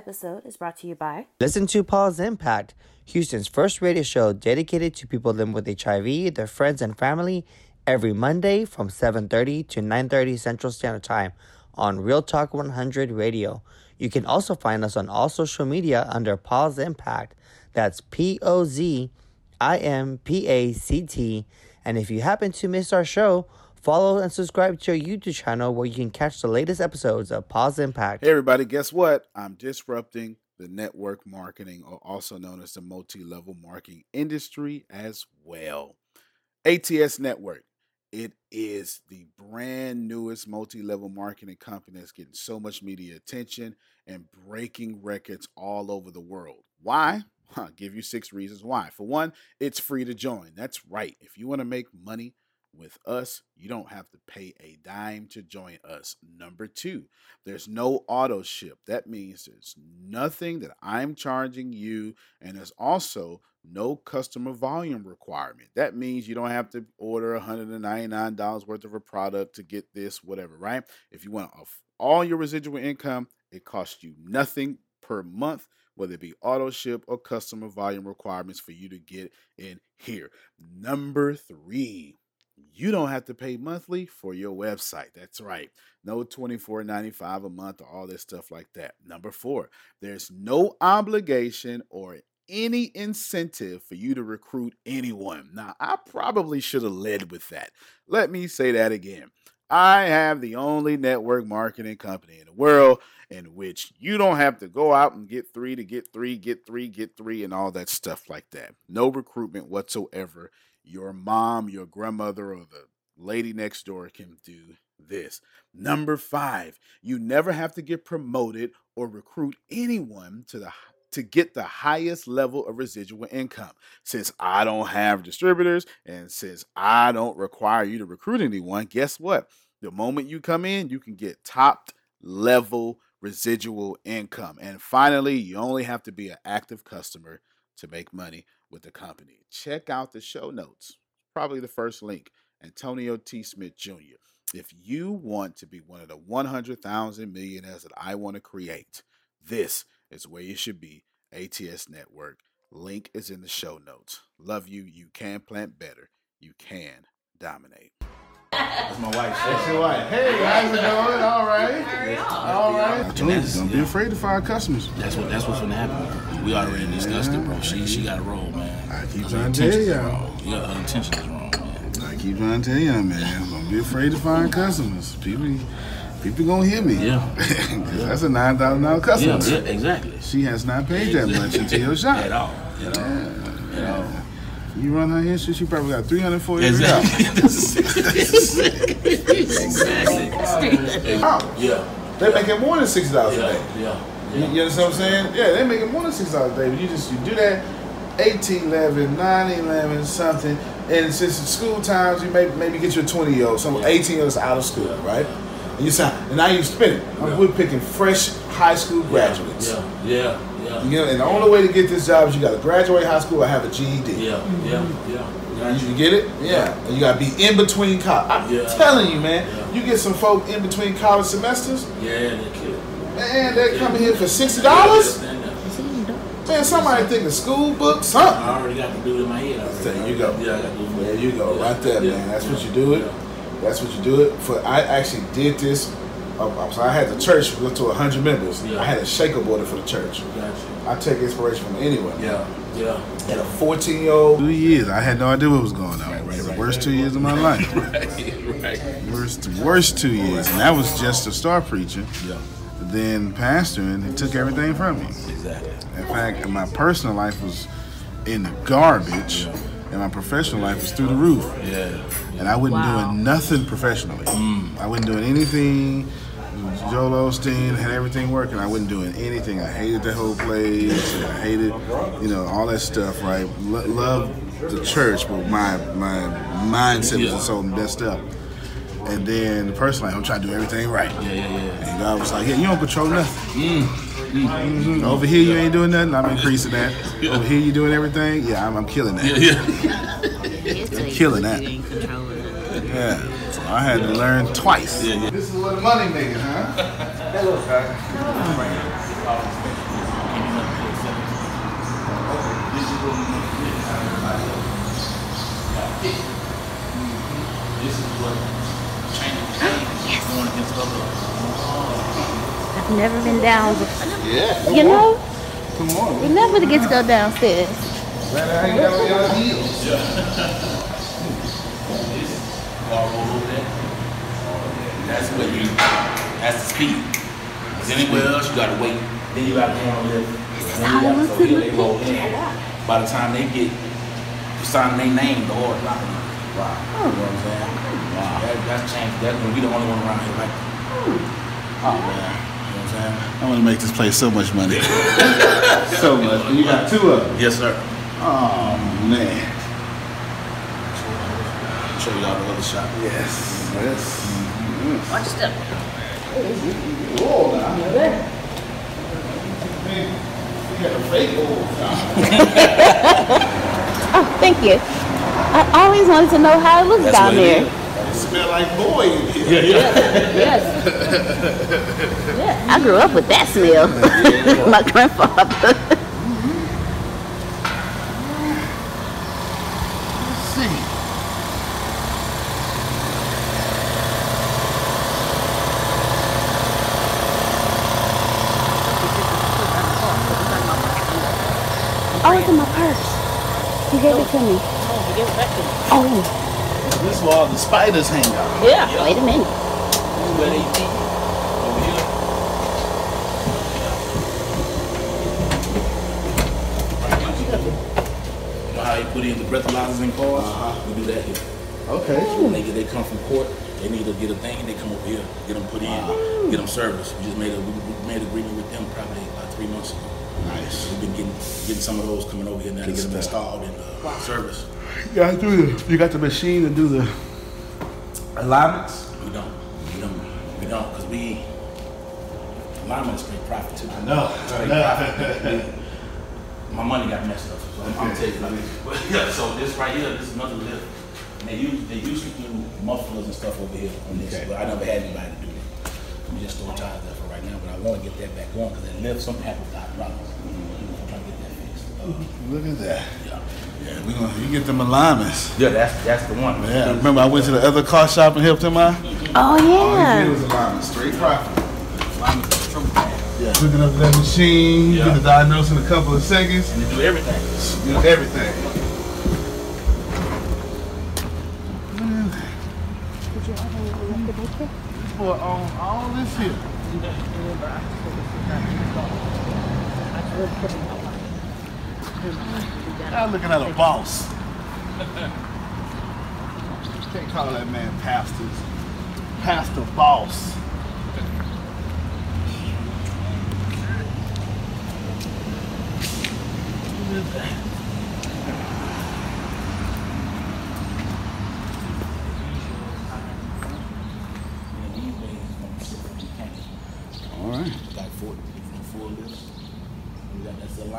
episode is brought to you by Listen to Paul's Impact, Houston's first radio show dedicated to people living with HIV, their friends and family, every Monday from 7:30 to 9:30 Central Standard Time on Real Talk 100 Radio. You can also find us on all social media under Paul's Impact. That's POZIMPACT. And if you happen to miss our show, follow and subscribe to our YouTube channel where you can catch the latest episodes of Paul's Impact. Hey everybody, guess what? I'm disrupting the network marketing, or also known as the multi-level marketing industry as well. ATS Network. It is the brand newest multi-level marketing company that's getting so much media attention and breaking records all over the world. Why? I'll give you 6 reasons why. For one, it's free to join. That's right. If you want to make money with us, you don't have to pay a dime to join us. Number 2, there's no auto ship. That means there's nothing that I'm charging you, and there's also no customer volume requirement. That means you don't have to order $199 worth of a product to get this, whatever, right? If you want all your residual income, it costs you nothing per month, whether it be auto ship or customer volume requirements for you to get in here. Number 3, you don't have to pay monthly for your website. That's right. No $24.95 a month or all this stuff like that. Number 4, there's no obligation or any incentive for you to recruit anyone. Now, I probably should have led with that. Let me say that again. I have the only network marketing company in the world in which you don't have to go out and get 3 to get three, and all that stuff like that. No recruitment whatsoever. Your mom, your grandmother, or the lady next door can do this. Number 5, you never have to get promoted or recruit anyone to get the highest level of residual income. Since I don't have distributors and since I don't require you to recruit anyone, guess what? The moment you come in, you can get top level residual income. And finally, you only have to be an active customer to make money with the company. Check out the show notes, probably the first link, Antonio T. Smith Jr. If you want to be one of the 100,000 millionaires that I want to create, this is where you should be. ATS Network. Link is in the show notes. Love you. You can plant better. You can dominate. That's my wife. That's your wife. Hey, how's it going? All right. All right. Don't be afraid to fire customers. That's what's gonna happen. We already discussed it, bro. She got a role, man. I keep trying to tell y'all. Yeah, her intention is wrong, man. I keep trying to tell y'all, man. Don't be afraid to fire customers. People gonna hear me. Yeah. That's a $9,000 customer. Yeah, exactly. She has not paid that much into your shop. At all. You run her history, she probably got $340. Exactly. Wow. Yeah. They make it more than $6 a day. Yeah. You understand what I'm saying? Yeah, they make it more than $6 a day. You do that 18-11, 9-11, something, and since it's school times, you maybe get your 20-year-old, some 18-year-old's out of school, right? And now you spend it. Yeah. We're picking fresh high school graduates. Yeah. You know, and the only way to get this job is you got to graduate high school or have a GED. Yeah. You get it? Yeah. And you got to be in between college. I'm telling you, man. Yeah. You get some folk in between college semesters. Yeah, they kill. Man, they're coming here for $60. Man, somebody think of school book, something. I already got to do it in my head. There you go. Yeah, I got to do it. There you go. Yeah. Right there, man. That's what you do it. Yeah. That's what you do it for. I actually did this. I had the church go to 100 members. Yeah. I had a shaker board for the church. Gotcha. I take inspiration from anyone. Yeah. At a 14-year-old. 2 years. I had no idea what was going on. Right, it was the worst 2 years of my life. Right. Worst 2 years. And that was just a star preacher. Yeah. Then pastoring, it took everything from me. Exactly. In fact, my personal life was in the garbage. Yeah. And my professional life was through the roof. Yeah. And I wasn't doing nothing professionally. I wasn't doing anything. Joel Osteen had everything working. I wasn't doing anything. I hated the whole place. And I hated, all that stuff, right? Loved the church, but my mindset was so messed up. And then the person, I'm trying to do everything right. And God was like, you don't control nothing. Mm-hmm. Over here you ain't doing nothing, I'm increasing that. Over here you doing everything, I'm killing that. I'm killing that. So I had to learn twice. This is what the money nigga, huh? Hello. what we need to do to have everybody else got picked. This is what changing the game is going against other. I've never been down before. Yeah. You know? Come on. You never gets to go downstairs. Right now, you got all your heels. Yeah. This all over there. That's what you. That's the speed. Because anywhere else, you gotta wait. Then you gotta get on the lift. So here they roll in. By the time they get to sign their name, the order. Wow. You know what I'm saying? Wow. That's changed. That's when we the only one around here like that. Oh man. You know what I'm saying? I want to make this place so much money. So much. And you got two of them. Yes, sir. Oh man. I'll show y'all the other shop. Yes. Yes. Mm-hmm. Watch them. Oh, now. Oh, thank you. I always wanted to know how it looks down there. It smells like boy in here. Yeah. Yes. Yes. I grew up with that smell. My grandfather. Me. Oh, you give it back to me. Oh. This is where all the spiders hang out. Yeah. Yo. Wait a minute. This is where they eat. Over here. You know how you put in the breathalyzers in cars? Uh-huh. We do that here. Okay. So when they come from court, they need to get a thing and they come over here, get them put in, get them serviced. We just made an agreement with them probably about 3 months ago. Nice. We've been getting some of those coming over here now to get them installed in service. You got the machine to do the alignments? We don't, because we alignments make profit too. I know. Profit. My money got messed up, so I'm taking it. Like, yeah, so this right here, this is another lift. And they usually do mufflers and stuff over here on this, but I never had anybody to do that. I'm just doing jobs there for right now, but I want to get that back going because that lift, something happened with our problems. I'm trying to get that fixed. Look at that. Yeah, we gonna, you get them alignments. Yeah, that's the one. Yeah, remember I went to the other car shop and helped him out? Oh, yeah. All he did was alignments, straight profit. Alignments are true. Yeah. Looking up at that machine, you get the diagnosis in a couple of seconds. And they do everything. You do everything. On all this here. I'm looking at a boss. Can't call that man pastors. Pastor boss.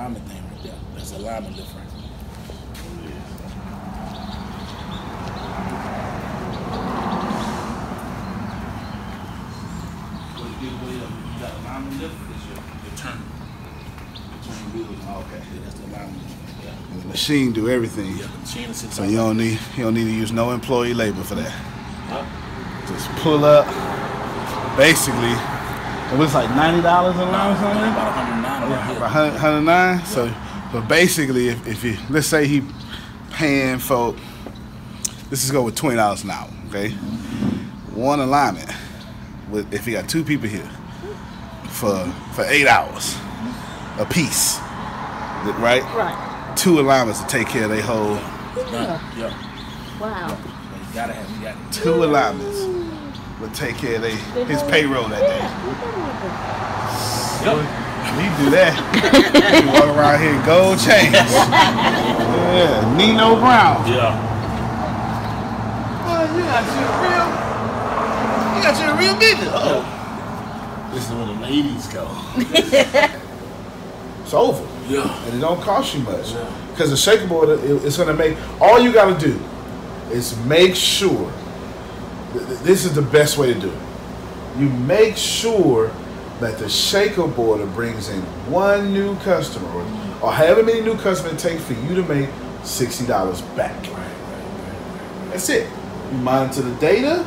Alignment thing right there. That's alignment difference. What you do with that alignment lift is your turn. Your turn wheels. Oh, okay. Yeah, that's the alignment lift. Yeah. And the machine do everything. Yeah, the machine sits so you don't need to use no employee labor for that. Huh? Just pull up. Basically, it was like $90 an hour or something. About 109. Yeah. 109. So, but basically, if you let's say he paying for, let's just go with $20 an hour. Okay, one alignment. With if you got two people here for 8 hours a piece, right? Right. Two alignments to take care of their whole. Yeah. Wow. You gotta have two alignments would take care of his payroll that day. Yep. He do that. He walk around here in gold chains. Yeah, Nino Brown. Yeah. Boy, you got you a real business. Uh-oh. This is where the ladies go. It's over. Yeah. And it don't cost you much. Because the shaker board, it's going to make, all you got to do is make sure, this is the best way to do it. You make sure that the shaker boarder brings in one new customer or or however many new customers it takes for you to make $60 back. That's it. You monitor the data,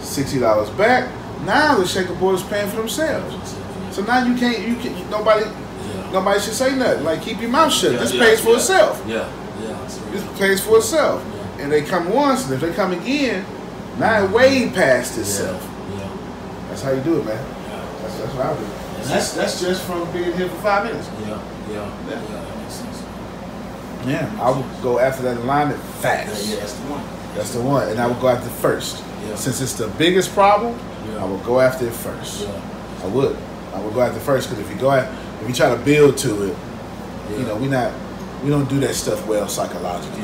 $60 back. Now the shaker boys paying for themselves. So now you can't, nobody should say nothing. Like, keep your mouth shut. This pays for itself. This pays for itself. Yeah. And they come once, and if they come again, now it way past itself. Yeah. That's how you do it, man. Yeah. That's what I do. And that's just from being here for 5 minutes. Yeah, that makes sense. Yeah, I would go after that alignment fast. Yeah, that's the one. That's the one, and I would go after it first. Yeah. Since it's the biggest problem, I would go after it first. Yeah. I would go after it first, because if you try to build to it, you know, we don't do that stuff well psychologically.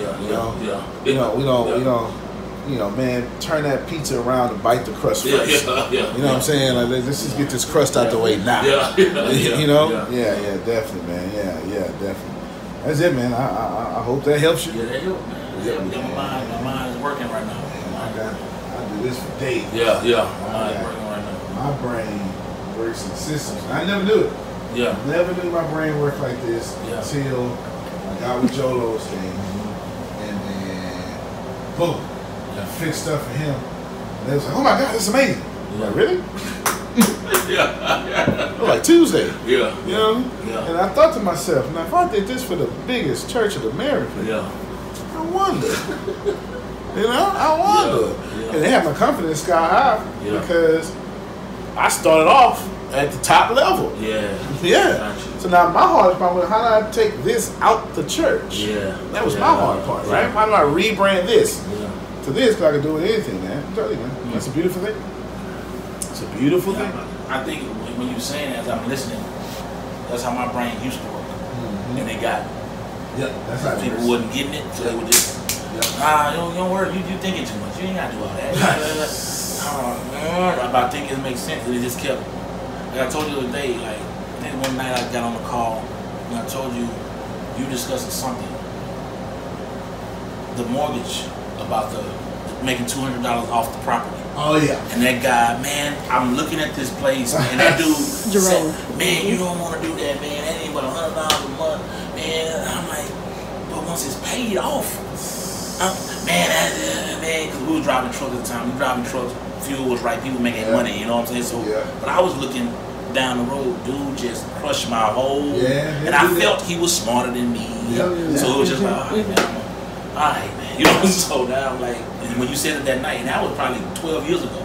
You know, man, turn that pizza around and bite the crust first. You know what I'm saying? Like, let's just get this crust out the way now. You know? Definitely, man. Definitely. That's it, man. I hope that helps you. Yeah, that helps, man. My mind is working right now. I do this for days. My mind is working right now. My brain works in systems. I never knew it. I never knew my brain worked like this until I got with Joel Osteen, and then boom. I fixed stuff for him. And they was like, oh my God, that's amazing. I'm like, really? Like Tuesday. You know? And I thought to myself, now if I did this for the biggest church of America, I wonder. And they had my confidence sky high because I started off at the top level. So now my hardest part was, how do I take this out the church? That was my hard part, right? Why do I rebrand this? To this, because I can do it with anything, man. I'm telling you, man. That's a beautiful thing. It's a beautiful thing. I think when you're saying that, as I'm listening, that's how my brain used to work. And they got people wasn't getting it, so they would just don't worry, you thinking too much. You ain't gotta do all that. About thinking it makes sense, and it just kept. Like I told you the other day, like I think one night I got on the call and I told you, you discussing something. The mortgage. About the making $200 off the property. And that guy, man, I'm looking at this place, and that dude said, man, you don't want to do that, man. That ain't but $100 a month, man. And I'm like, but once it's paid off, because we were driving trucks at the time. We were driving trucks, fuel was right, people making money, you know what I'm saying? So, but I was looking down the road, dude just crushed my whole, and I felt he was smarter than me. So it was just like, all right, man. You know, so now I'm like, and when you said it that night, and that was probably 12 years ago.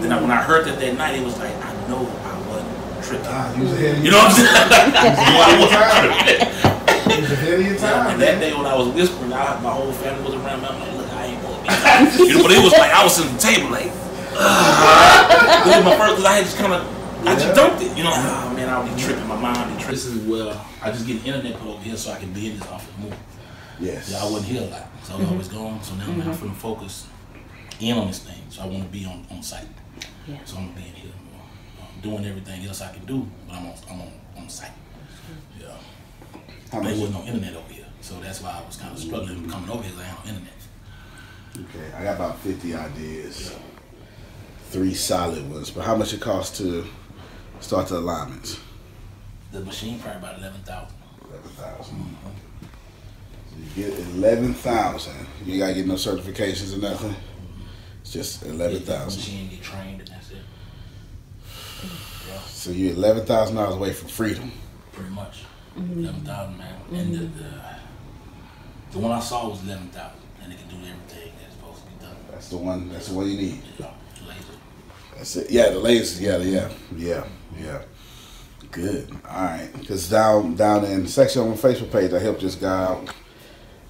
Then when I heard that that night, it was like, I know I wasn't tripping. You know what I'm saying? I wasn't tripping. It was ahead of your time. And that day when I was whispering, my whole family was around me. I'm like, look, I ain't going to be tired. You know, but it was like, I was sitting at the table like, this was my first, because I had just kind of, I just dumped it. You know, like, oh man, I would be tripping. My mind would be tripping. This is where I just get internet put over here so I can be in this office more. I wasn't here a lot, so I was always gone. So now I'm not feeling focused in on this thing. So I want to be on site. So I'm being here more. I'm doing everything else I can do, but I'm on site. There wasn't no internet over here, so that's why I was kind of struggling coming over here. Because I had no internet. Okay, I got about 50 ideas, 3 solid ones. But how much it costs to start the alignments? The machine probably about $11,000. You get 11,000. You ain't gotta get no certifications or nothing. It's just 11,000. She ain't get trained, and that's it. So you're $11,000 away from freedom. Pretty much. 11,000, man. And the one I saw was 11,000, and it can do everything that's supposed to be done. That's the one. That's the one you need. The laser. That's it. Yeah, the laser. Yeah. Good. All right. Because down in the section on my Facebook page, I helped this guy out.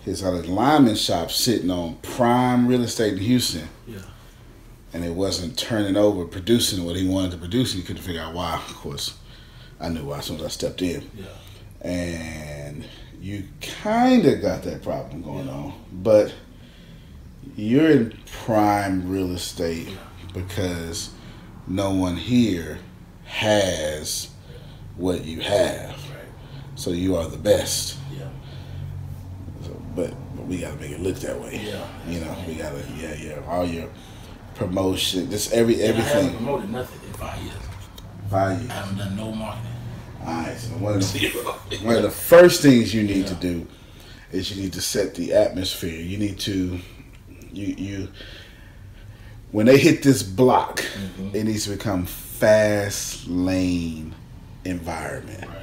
His alignment shop sitting on prime real estate in Houston. And it wasn't turning over, producing what he wanted to produce. He couldn't figure out why. Of course, I knew why as soon as I stepped in. And you kind of got that problem going on. But you're in prime real estate because no one here has what you have. So you are the best. But we gotta make it look that way. You know, we gotta all your promotion, just everything. I haven't promoted nothing in 5 years. I haven't done no marketing. All right, so And one of the first things you need to do is you need to set the atmosphere. You need to when they hit this block, it needs to become fast lane environment. Right.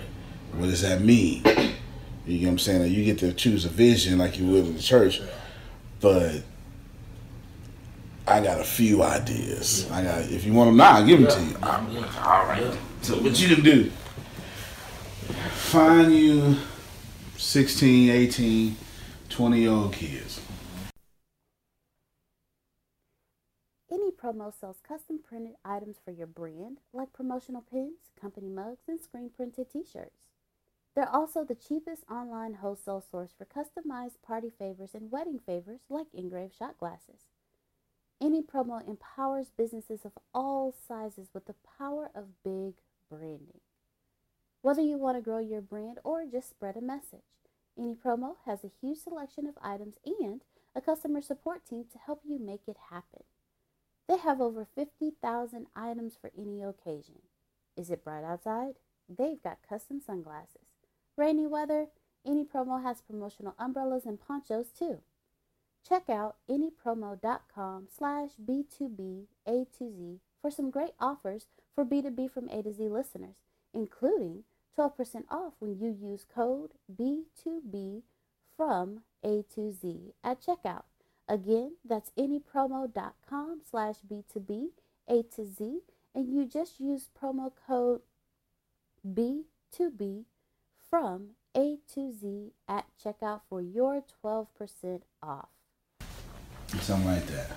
What does that mean? You know what I'm saying? Like you get to choose a vision like you would in the church, but I got a few ideas. Yeah. If you want them now, I'll give them to you. All right. Yeah. So what you can do, find you 16, 18, 20-year-old kids. Any Promo sells custom printed items for your brand, like promotional pins, company mugs, and screen printed t-shirts. They're also the cheapest online wholesale source for customized party favors and wedding favors like engraved shot glasses. Any Promo empowers businesses of all sizes with the power of big branding. Whether you want to grow your brand or just spread a message, Any Promo has a huge selection of items and a customer support team to help you make it happen. They have over 50,000 items for any occasion. Is it bright outside? They've got custom sunglasses. Rainy weather? Any Promo has promotional umbrellas and ponchos too. Check out anypromo.com/B2B A2Z for some great offers for B2B from A to Z listeners, including 12% off when you use code B2B from A to Z at checkout. Again, that's anypromo.com/B2B A to Z, and you just use promo code B2B from A to Z at checkout for your 12% off. Something like that.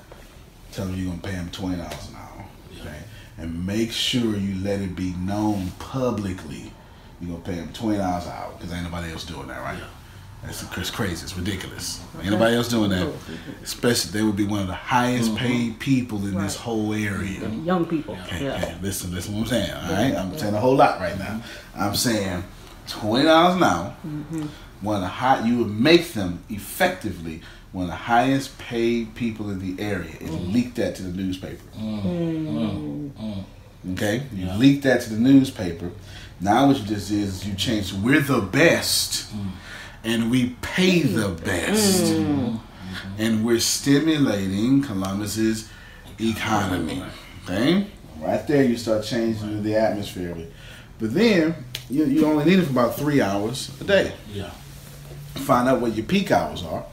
Tell them you're going to pay them $20 an hour. Okay? And make sure you let it be known publicly you're going to pay them $20 an hour, because ain't nobody else doing that, right? Yeah. That's crazy. It's ridiculous. Okay. Ain't nobody else doing that. Especially, they would be one of the highest paid people in this whole area. Young people. Okay, okay. Listen to what I'm saying. All right? I'm saying a whole lot right now. I'm saying $20 an hour. Mm-hmm. You would make them effectively one of the highest paid people in the area, and leak that to the newspaper. Okay? You leak that to the newspaper. Now what you just did is you changed, we're the best, and we pay the best, and we're stimulating Columbus's economy. Okay? Right there you start changing the atmosphere. But then, you only need it for about 3 hours a day. Yeah. Find out what your peak hours are.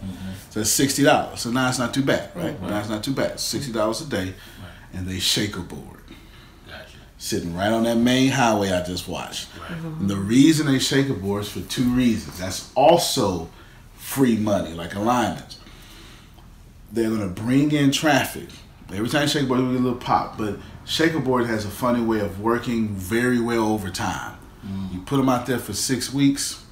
So it's $60. So now it's not too bad, right? Now it's not too bad. $60 a day, and they shaker board. Gotcha. Sitting right on that main highway I just watched. Right. And the reason they shaker board is for two reasons. That's also free money, like alignments. They're going to bring in traffic. Every time shaker board, we get a little pop. But shaker board has a funny way of working very well over time. You put them out there for 6 weeks.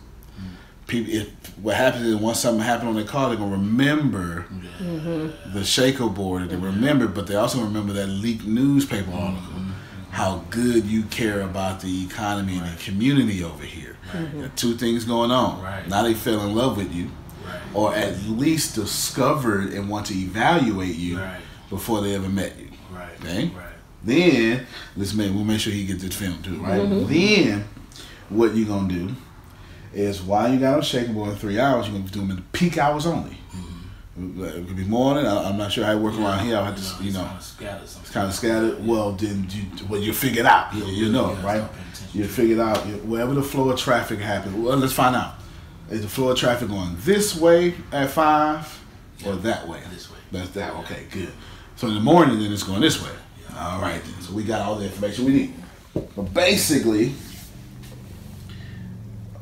People, what happens is once something happened on their car, they're going to remember the shaker board. They remember, but they also remember that leaked newspaper article. How good you care about the economy and the community over here. There are two things going on. Now they fell in love with you, or at least discovered and want to evaluate you before they ever met you. Okay? Then, we'll make sure he gets this film too, right? Then, what you going to do is while you got on shaker board in 3 hours, you're going to do them in the peak hours only. It could be morning. I'm not sure how it works around here. I have to, It's kind of scattered. Well, then you figure it out. Right? You figure it out. Wherever the flow of traffic happens, well, let's find out. Is the flow of traffic going this way at 5 or that way? This way. That's that. Okay, good. So in the morning, then it's going this way. Yeah. All right, then. So we got all the information we need. But basically,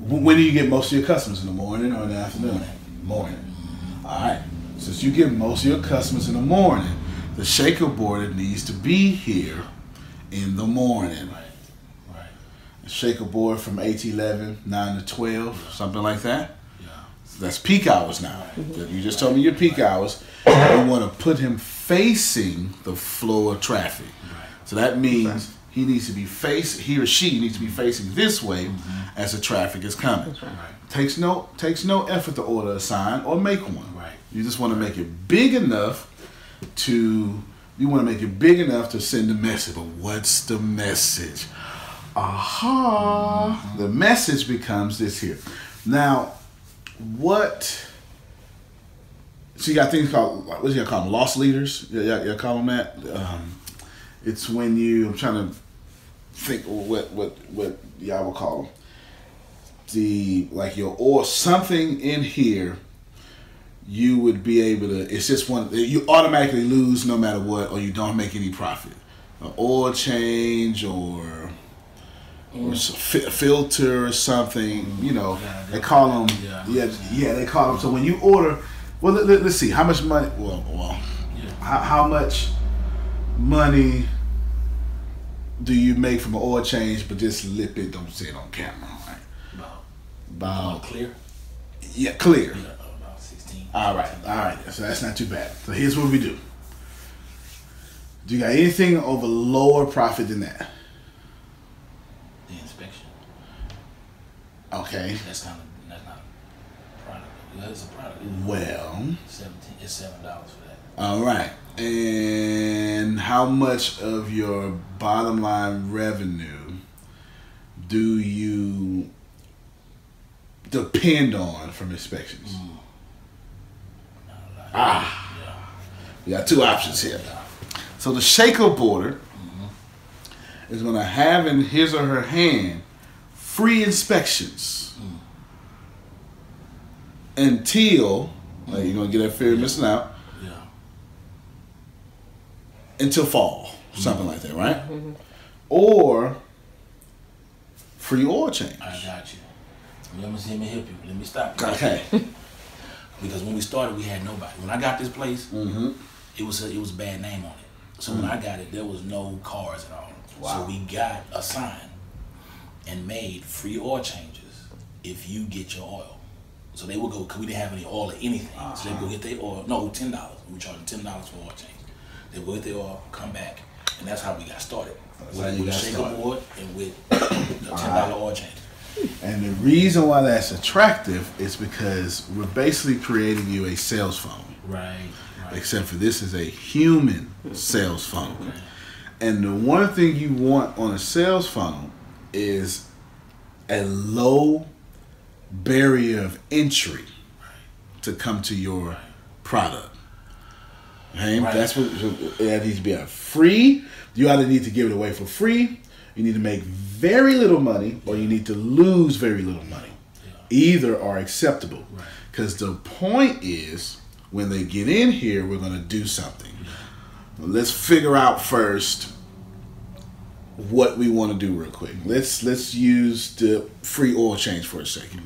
when do you get most of your customers? In the morning or in the afternoon? Morning. All right. Since you get most of your customers in the morning, the shaker board needs to be here in the morning. Right. The shaker board from 8 to 11, 9 to 12, something like that. Yeah. So that's peak hours now. You just told me your peak hours. You want to put him facing the flow of traffic. So that means he or she needs to be facing this way as the traffic is coming. Takes no effort to order a sign or make one. You just want to make it big enough to send a message. But what's the message? Aha! The message becomes this here. Now, what? So you got things called, what do you call them? Lost leaders. You call them that. It's when you. I'm trying to think what y'all would call them. The like your or something in here. You would be able to. It's just one. You automatically lose no matter what, or you don't make any profit. An oil change or a filter or something, you know, they call them, they call them. So when you order, well, let's see, how much money, how much money do you make from an oil change, but just lip it, don't say it on camera, right? About clear? Yeah, clear. About 16. All right, so that's not too bad. So here's what we do. Do you got anything over lower profit than that? The inspection. Okay. That's not a product. That is a product. Well. It's $7 for that. All right. And how much of your bottom line revenue do you depend on from inspections? Not a lot. We got two options here. So the shaker boarder is going to have in his or her hand free inspections until you're going to get that fear of missing out until fall, something like that, right? Mm-hmm. Or free oil change. I got you. Let me stop you. Okay. Because when we started, we had nobody. When I got this place, it was a bad name on it. So when I got it, there was no cars at all. Wow. So we got a sign and made free oil changes if you get your oil. So they would go, because we didn't have any oil or anything. Uh-huh. So they would go get their oil. No, $10. We charged them $10 for oil change. They would get their oil, come back, and that's how we got started. With a shaker board and with the $10 oil change. And the reason why that's attractive is because we're basically creating you a sales phone. Right. Except for this is a human sales phone. And the one thing you want on a sales phone is a low barrier of entry to come to your product. Okay? Right. That's what it needs to be. A free. You either need to give it away for free, you need to make very little money, or you need to lose very little money. Either are acceptable. Because the point is, when they get in here, we're going to do something. Let's figure out first what we want to do real quick. Let's use the free oil change for a second.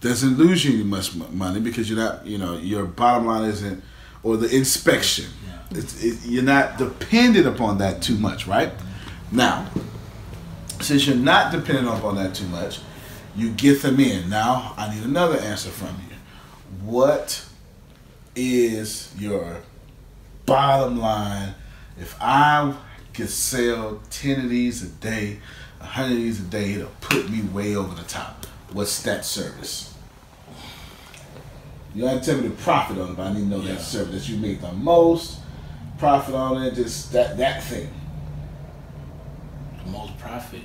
Doesn't lose you much money because you're not, your bottom line isn't, or the inspection. Yeah. You're not dependent upon that too much, right? Now, since you're not dependent upon that too much, you get them in. Now, I need another answer from you. What is your bottom line? If I could sell 10 of these a day, 100 of these a day, it'll put me way over the top. What's that service? You don't have to tell me the profit on it, but I need to know that service that you make the most profit on it, just that thing. The most profit,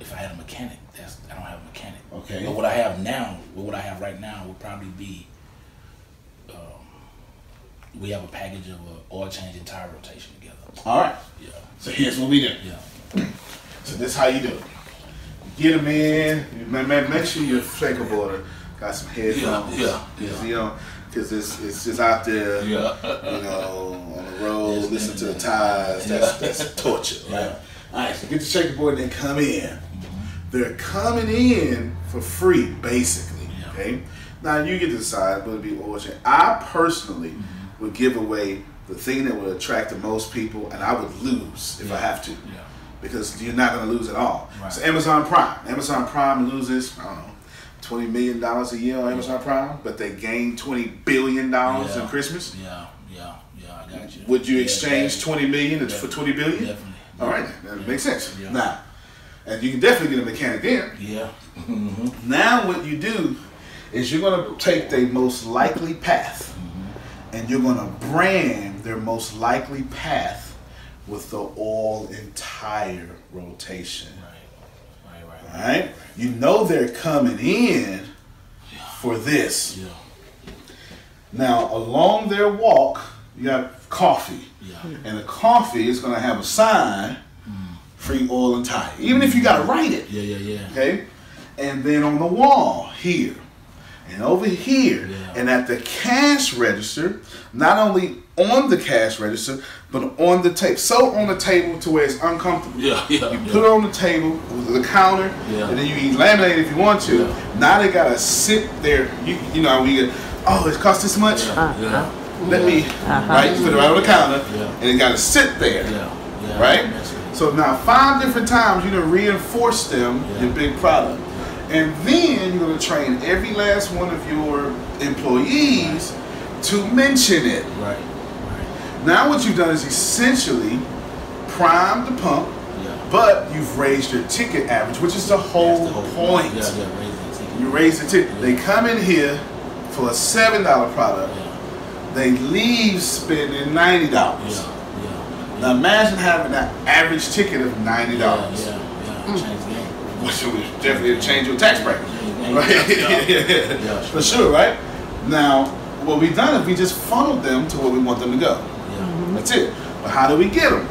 if I had a mechanic, I don't have a mechanic. Okay. But what I have right now would probably be, we have a package of oil change and tire rotation together. All right. Yeah. So here's what we do. Yeah. So this is how you do it. Get them in. Make sure your shaker boarder got some headphones. Yeah. Because it's just out there. Yeah. On the road, listen to the tires. That's torture, right? Yeah. All right. So get the shaker board and then come in. Mm-hmm. They're coming in for free, basically. Yeah. Okay. Now you get to decide whether it be oil change. I personally. Mm-hmm. would give away the thing that would attract the most people, and I would lose if I have to, because you're not going to lose at all. Right. So Amazon Prime loses, I don't know, $20 million a year on Amazon Prime, but they gain $20 billion in Christmas. Yeah, I got you. Would you exchange $20 million for $20 billion? Definitely. All right, that makes sense. Yeah. Now, and you can definitely get a mechanic there. Yeah. Mm-hmm. Now what you do is you're going to take the most likely path, and you're going to brand their most likely path with the all entire rotation. Right. All right? You know they're coming in for this. Yeah. Now, along their walk, you got coffee. Yeah. And the coffee is going to have a sign, free oil and tithe. Even if you got to write it. Yeah, yeah, yeah. Okay? And then on the wall here and over here and at the cash register, not only on the cash register, but on the table. So on the table to where it's uncomfortable. Yeah, yeah, you put it on the table, the counter, and then you eat laminate if you want to. Yeah. Now they got to sit there. You know, we get, oh, it costs this much? Let me, right? You put it right on the counter, and it got to sit there, right? So now 5 different times you're going to reinforce them your big product. And then you're going to train every last one of your employees to mention it. Right. Right. Now what you've done is essentially primed the pump, but you've raised your ticket average, which is the whole point. Yeah, yeah, raise the ticket. You raise the ticket. Yeah. They come in here for a $7 product. Yeah. They leave spending $90. Yeah, yeah, yeah. Now imagine having an average ticket of $90. Yeah, yeah, yeah. Change the game. Which would definitely change your tax bracket. Yeah, right? Yeah. For sure, right? Now, what we've done is we just funneled them to where we want them to go. That's it. But how do we get them?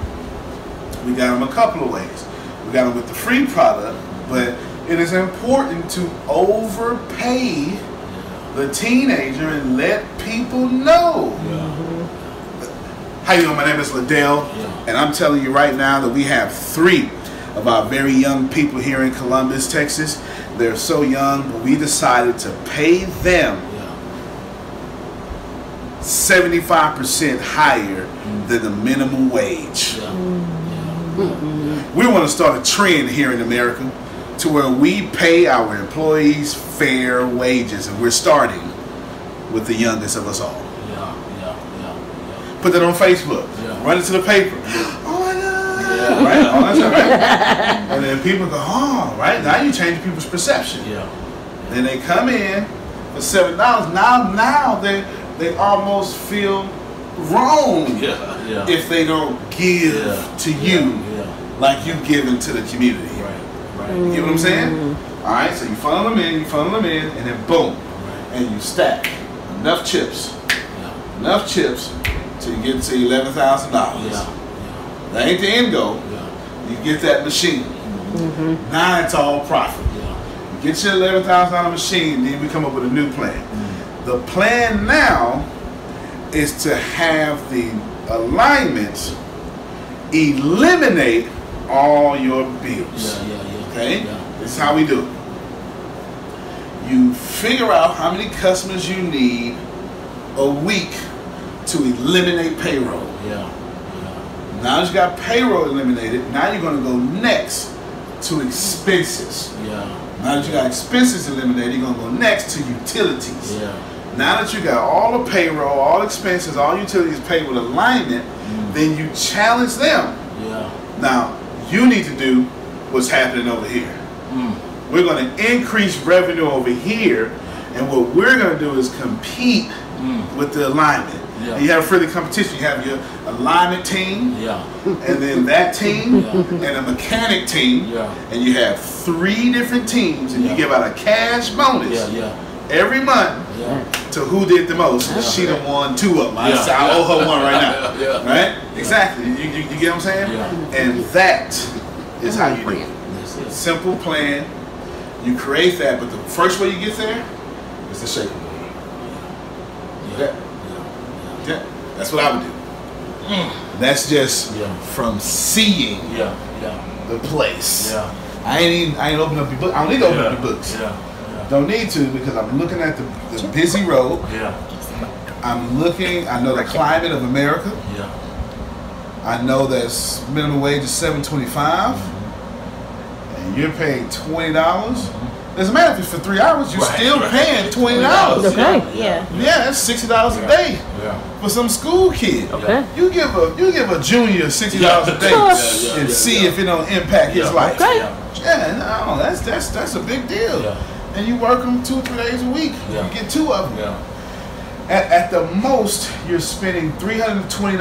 We got them a couple of ways. We got them with the free product, but it is important to overpay the teenager and let people know. How you doing? My name is Liddell, and I'm telling you right now that we have 3 of our very young people here in Columbus, Texas. They're so young, but we decided to pay them 75% higher than the minimum wage. We want to start a trend here in America to where we pay our employees fair wages, and we're starting with the youngest of us all. Put that on Facebook. Run it to the paper. Right? All that stuff, right? And then people go, oh, right? Now you change people's perception. Then they come in for $7. Now they almost feel wrong if they don't give to you like you've given to the community. Right. You get what I'm saying? All right, so you funnel them in, and then boom, and you stack enough chips till you get to $11,000. That ain't the end goal. You get that machine. Now it's all profit. You get your $11,000 machine, then we come up with a new plan. The plan now is to have the alignments eliminate all your bills. Okay? This is how we do it. You figure out how many customers you need a week to eliminate payroll. Now that you got payroll eliminated, now you're going to go next to expenses. Now that you got expenses eliminated, you're going to go next to utilities. Now that you got all the payroll, all expenses, all utilities paid with alignment, then you challenge them. Now, you need to do what's happening over here. We're going to increase revenue over here, and what we're going to do is compete with the alignment. You have a friendly competition. You have your alignment team, and then that team, and a mechanic team, and you have 3 different teams, and you give out a cash bonus every month to who did the most. She done won 2 of them. I owe her 1 right now. Right? Exactly. You get what I'm saying? And that is how you do it. Simple plan. You create that, but the first way you get there is the shaking. That's what I would do. That's just from seeing the place. I ain't open up your book. I don't need to open up your books. Don't need to, because I'm looking at the busy road. I know the climate of America. I know that minimum wage is $7.25, and you're paying $20. Doesn't matter if it's for 3 hours, you're still paying $20. Okay. That's $60 a day for some school kid. Okay. You give a junior $60 a day and see if it don't impact his life. Okay. That's a big deal. And you work them 2 or 3 days a week. You get 2 of them. At the most, you're spending $320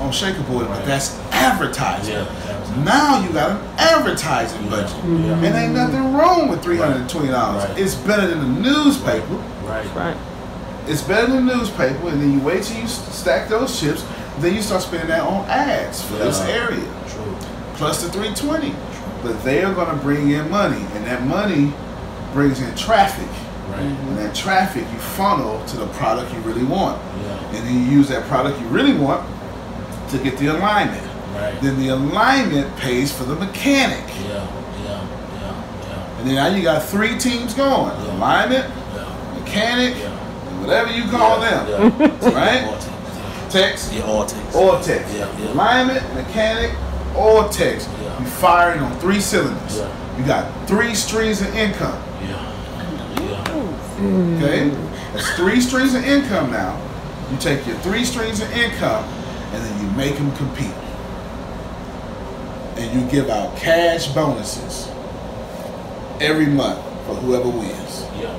on shaker board, but that's advertising. Yeah. Now you got an advertising budget. Yeah. And ain't nothing wrong with $320. Right. It's better than the newspaper. Right. It's better than the newspaper, and then you wait till you stack those chips, then you start spending that on ads for this area. True. Plus the $320. True. But they're going to bring in money, and that money brings in traffic. Right. And that traffic you funnel to the product you really want. Yeah. And then you use that product you really want to get the alignment. Right. Then the alignment pays for the mechanic. Yeah. And then now you got three teams going. Yeah. Alignment, mechanic, and whatever you call them. Yeah. Right? All text. Yeah. Alignment, mechanic, all text. Yeah. You're firing on three cylinders. Yeah. You got three streams of income. Okay, that's three streams of income now. You take your three streams of income and then you make them compete. And you give out cash bonuses every month for whoever wins. Yeah.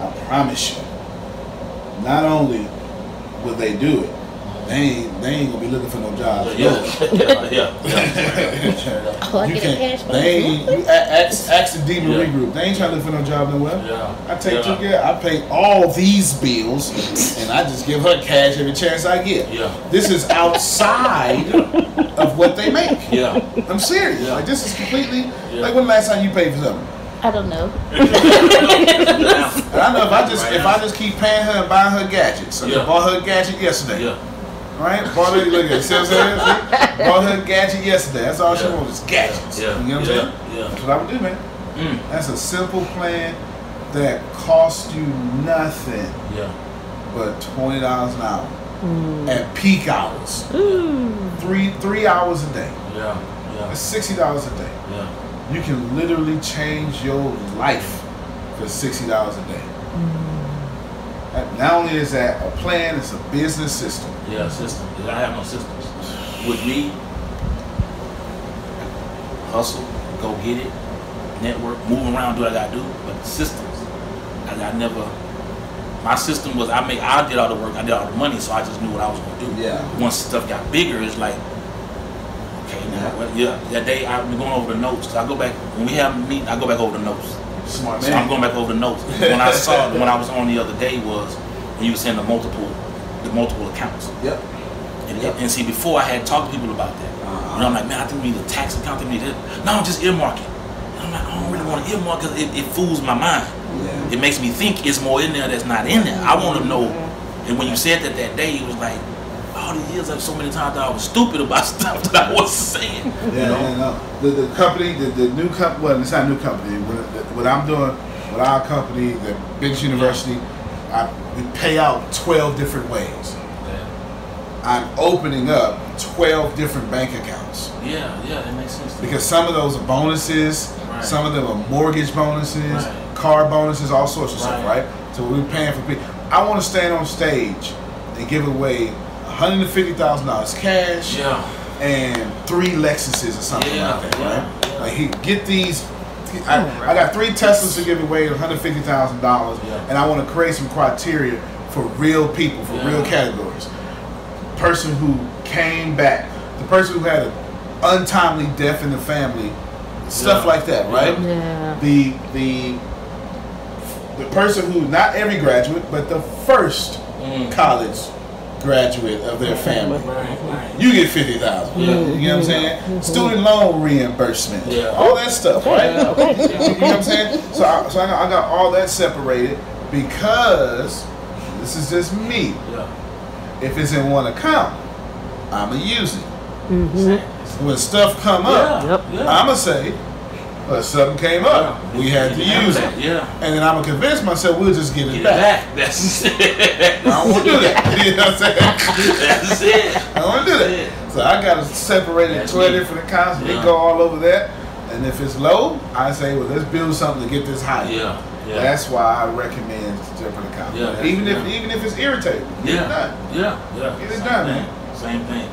I promise you, not only will they do it, they ain't gonna be looking for no jobs. Ask the DeMarie Group. They ain't trying to look for no job nowhere. Yeah. I take you there. I pay all these bills, and I just give her cash every chance I get. Yeah. This is outside of what they make. Yeah. I'm serious. Yeah. Like this is completely like when the last time you paid for something. I don't know. I know if I just keep paying her and buying her gadgets. I bought her a gadget yesterday. Yeah. Right? Bought her a gadget yesterday. That's all she wants is gadgets. Yeah. You know what I'm saying? Yeah. That's what I would do, man. Mm. That's a simple plan that costs you nothing but $20 an hour at peak hours. Three hours a day. Yeah. That's $60 a day. Yeah. You can literally change your life for $60 a day. Mm-hmm. Not only is that a plan, it's a business system. Yeah, a system. I have no systems. With me, hustle, go get it, network, move around, do what I gotta do. But systems, my system was I did all the work, I did all the money, so I just knew what I was gonna do. Yeah. Once stuff got bigger, it's like, that day I've been going over the notes. I go back when we have a meeting. I go back over the notes. Smart man. So I'm going back over the notes. When I saw when I was on the other day was when you were saying the multiple accounts. Yep. And see, before I had talked to people about that. Uh-huh. And I'm like, man, I think we need a tax account. No, I'm just earmarking. And I'm like, I don't really want to earmark because it fools my mind. Yeah. It makes me think it's more in there that's not in there. I want to know. And when you said that day, it was like, all these years, I've so many times that I was stupid about stuff that I wasn't saying. The company, the new company, well, it's not a new company. What I'm doing with our company, the biggest university, we pay out 12 different ways. Yeah. I'm opening up 12 different bank accounts. Yeah, that makes sense. Because some of those are bonuses, some of them are mortgage bonuses, car bonuses, all sorts of stuff, right? So we're paying for people. I want to stand on stage and give away $150,000 cash and 3 Lexuses or something like that, right? Yeah. Like get these. I got 3 Teslas to give away, $150,000, and I want to create some criteria for real people, for real categories. Person who came back, the person who had an untimely death in the family, stuff like that, right? Yeah. The person who, not every graduate, but the first college graduate of their family, you get $50,000. You know what I'm saying? Student loan reimbursement, all that stuff, right? You know what I'm saying? So I got all that separated because this is just me. If it's in one account, I'ma use it. When stuff come up, I'ma say, but something came up, we had to use it. And then I'm going to convince myself we'll just get it back. That's it. I don't want to do that. You know what I'm saying? That's it. I don't want to do that. So I got to separate it 12 different accounts. They go all over that. And if it's low, I say, well, let's build something to get this higher. That's why I recommend different accounts. Even if it's irritating, get it done. Get it done, man. Same thing.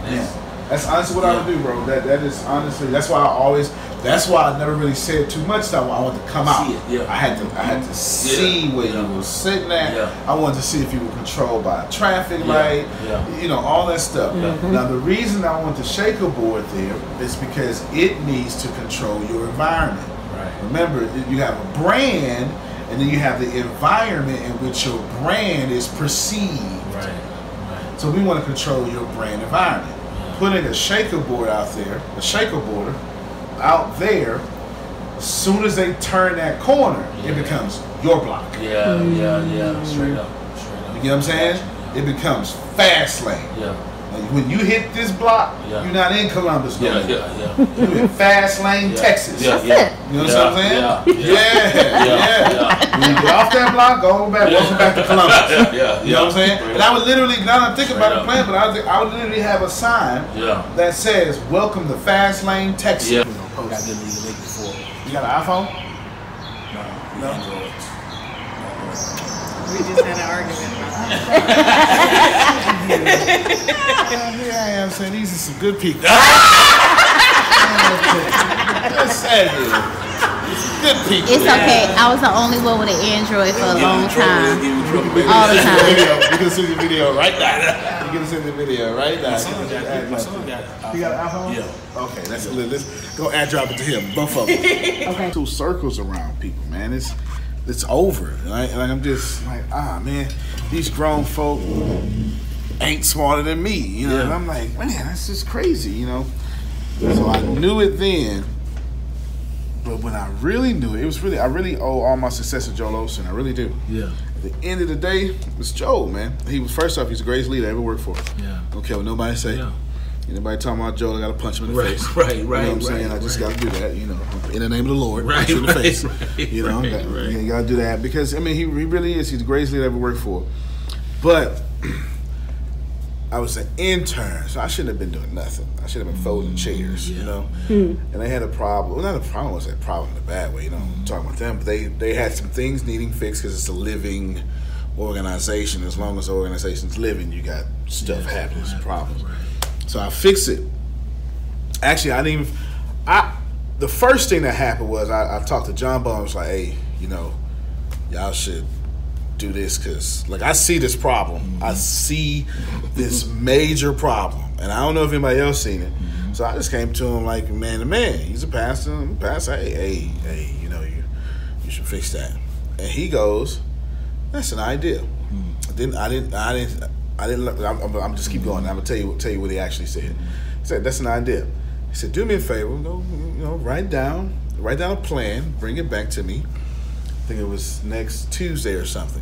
That's honestly what I would do, bro. That is honestly, that's why I always That's why I never really said too much. So I wanted to come out. Yeah. I had to see where you were sitting at. Yeah. I wanted to see if you were controlled by traffic light. Yeah. You know, all that stuff. Mm-hmm. Now the reason I want the shaker board there is because it needs to control your environment. Right. Remember, you have a brand, and then you have the environment in which your brand is perceived. Right. Right. So we want to control your brand environment. Putting a shaker board out there, a shaker boarder out there, as soon as they turn that corner, it becomes your block. Straight up. You get what I'm saying? Yeah. It becomes fast lane. Yeah. Like when you hit this block, you're not in Columbus. You're in fast lane, Texas. You know what I'm saying? When you get off that block, go back, welcome back to Columbus. You know what I'm saying? And I would literally, now that I think about the plan, but I would literally have a sign that says, welcome to fast lane, Texas. Yeah. I got them the link before. You got an iPhone? No. We just had an argument about that. Here I am saying these are some good people. It's okay. I was the only one with an Android for a long time. All the time. You can see the video right now. My son got it. You got an iPhone? Yeah. Okay, let's go drop it to him. Both of them. Okay. Two circles around people, man. It's over. Like I'm just like, man, these grown folk ain't smarter than me, you know. Yeah. And I'm like, man, that's just crazy, you know. So I knew it then, but when I really knew it, I really owe all my success to Joel Osteen. I really do. Yeah. At the end of the day, it's Joel, man. He was first off, he's the greatest leader I ever worked for. Yeah. Okay, well, nobody say. Yeah. Anybody talking about Joel, I gotta punch him in the face. Right, right. You know what I'm saying? I just gotta do that, you know. In the name of the Lord, punch him in the face. You gotta do that because I mean, he really is. He's the greatest leader I ever worked for. But I was an intern, so I shouldn't have been doing nothing. I should have been folding chairs, you know? Mm-hmm. And they had a problem. Well, not a problem, it was a problem in a bad way, you know, I'm talking about them. But they had some things needing fixed because it's a living organization. As long as the organization's living, you got stuff happening, problems. Right. So I fixed it. Actually, the first thing that happened was I talked to John Bowman. I was like, hey, you know, y'all should do this because, like, I see this problem. Mm-hmm. I see this major problem, and I don't know if anybody else seen it. Mm-hmm. So I just came to him like man to man. He's a pastor. I'm a pastor. Hey, you know, you should fix that. And he goes, that's an idea. Mm-hmm. I'm just keep going. I'm gonna tell you what he actually said. He said, that's an idea. He said, do me a favor. Go, you know, write down a plan. Bring it back to me. I think it was next Tuesday or something.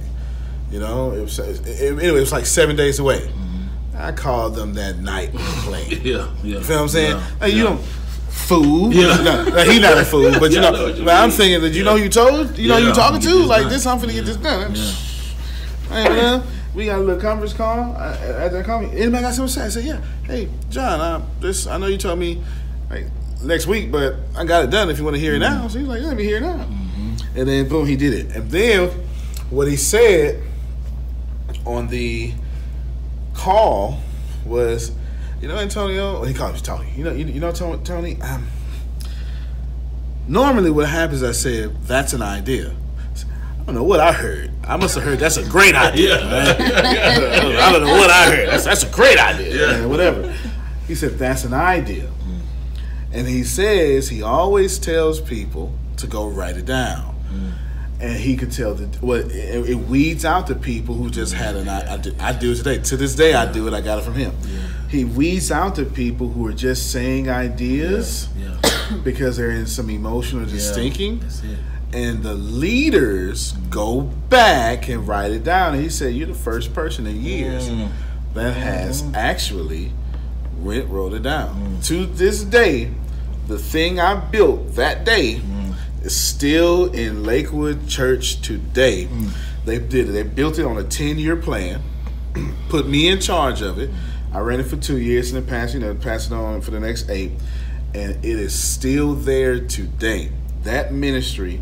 You know, it was like 7 days away. Mm-hmm. I called them that night and complained. You feel what I'm saying? Yeah, hey, you don't fool. Yeah. No, he's not a fool, but you know. But I'm thinking that you know you told, you know you talking to like night. This. I'm finna get this done. Yeah. Hey, we got a little conference call. At that call, anybody got something to say? I said, yeah. Hey, John, I know you told me like next week, but I got it done. If you want to hear it now, so he's like, let me hear it now. Mm-hmm. And then boom, he did it. And then what he said on the call was, you know, Antonio, he called me Tony. You know, Tony. Normally, what happens? I said that's an idea. I don't know what I heard. I must have heard that's a great idea. Man. I don't know what I heard. That's a great idea. Yeah. Man, whatever. He said that's an idea, and he says he always tells people to go write it down. And he could tell that it weeds out the people who just had an idea. I do it today. To this day, I do it. I got it from him. Yeah. He weeds out the people who are just saying ideas because they're in some emotional just thinking. That's it. And the leaders go back and write it down. And he said, you're the first person in years that has actually wrote it down. To this day, the thing I built that day is still in Lakewood Church today. They did it. They built it on a 10-year plan, put me in charge of it. I ran it for 2 years and then passed it on for the next 8. And it is still there today. That ministry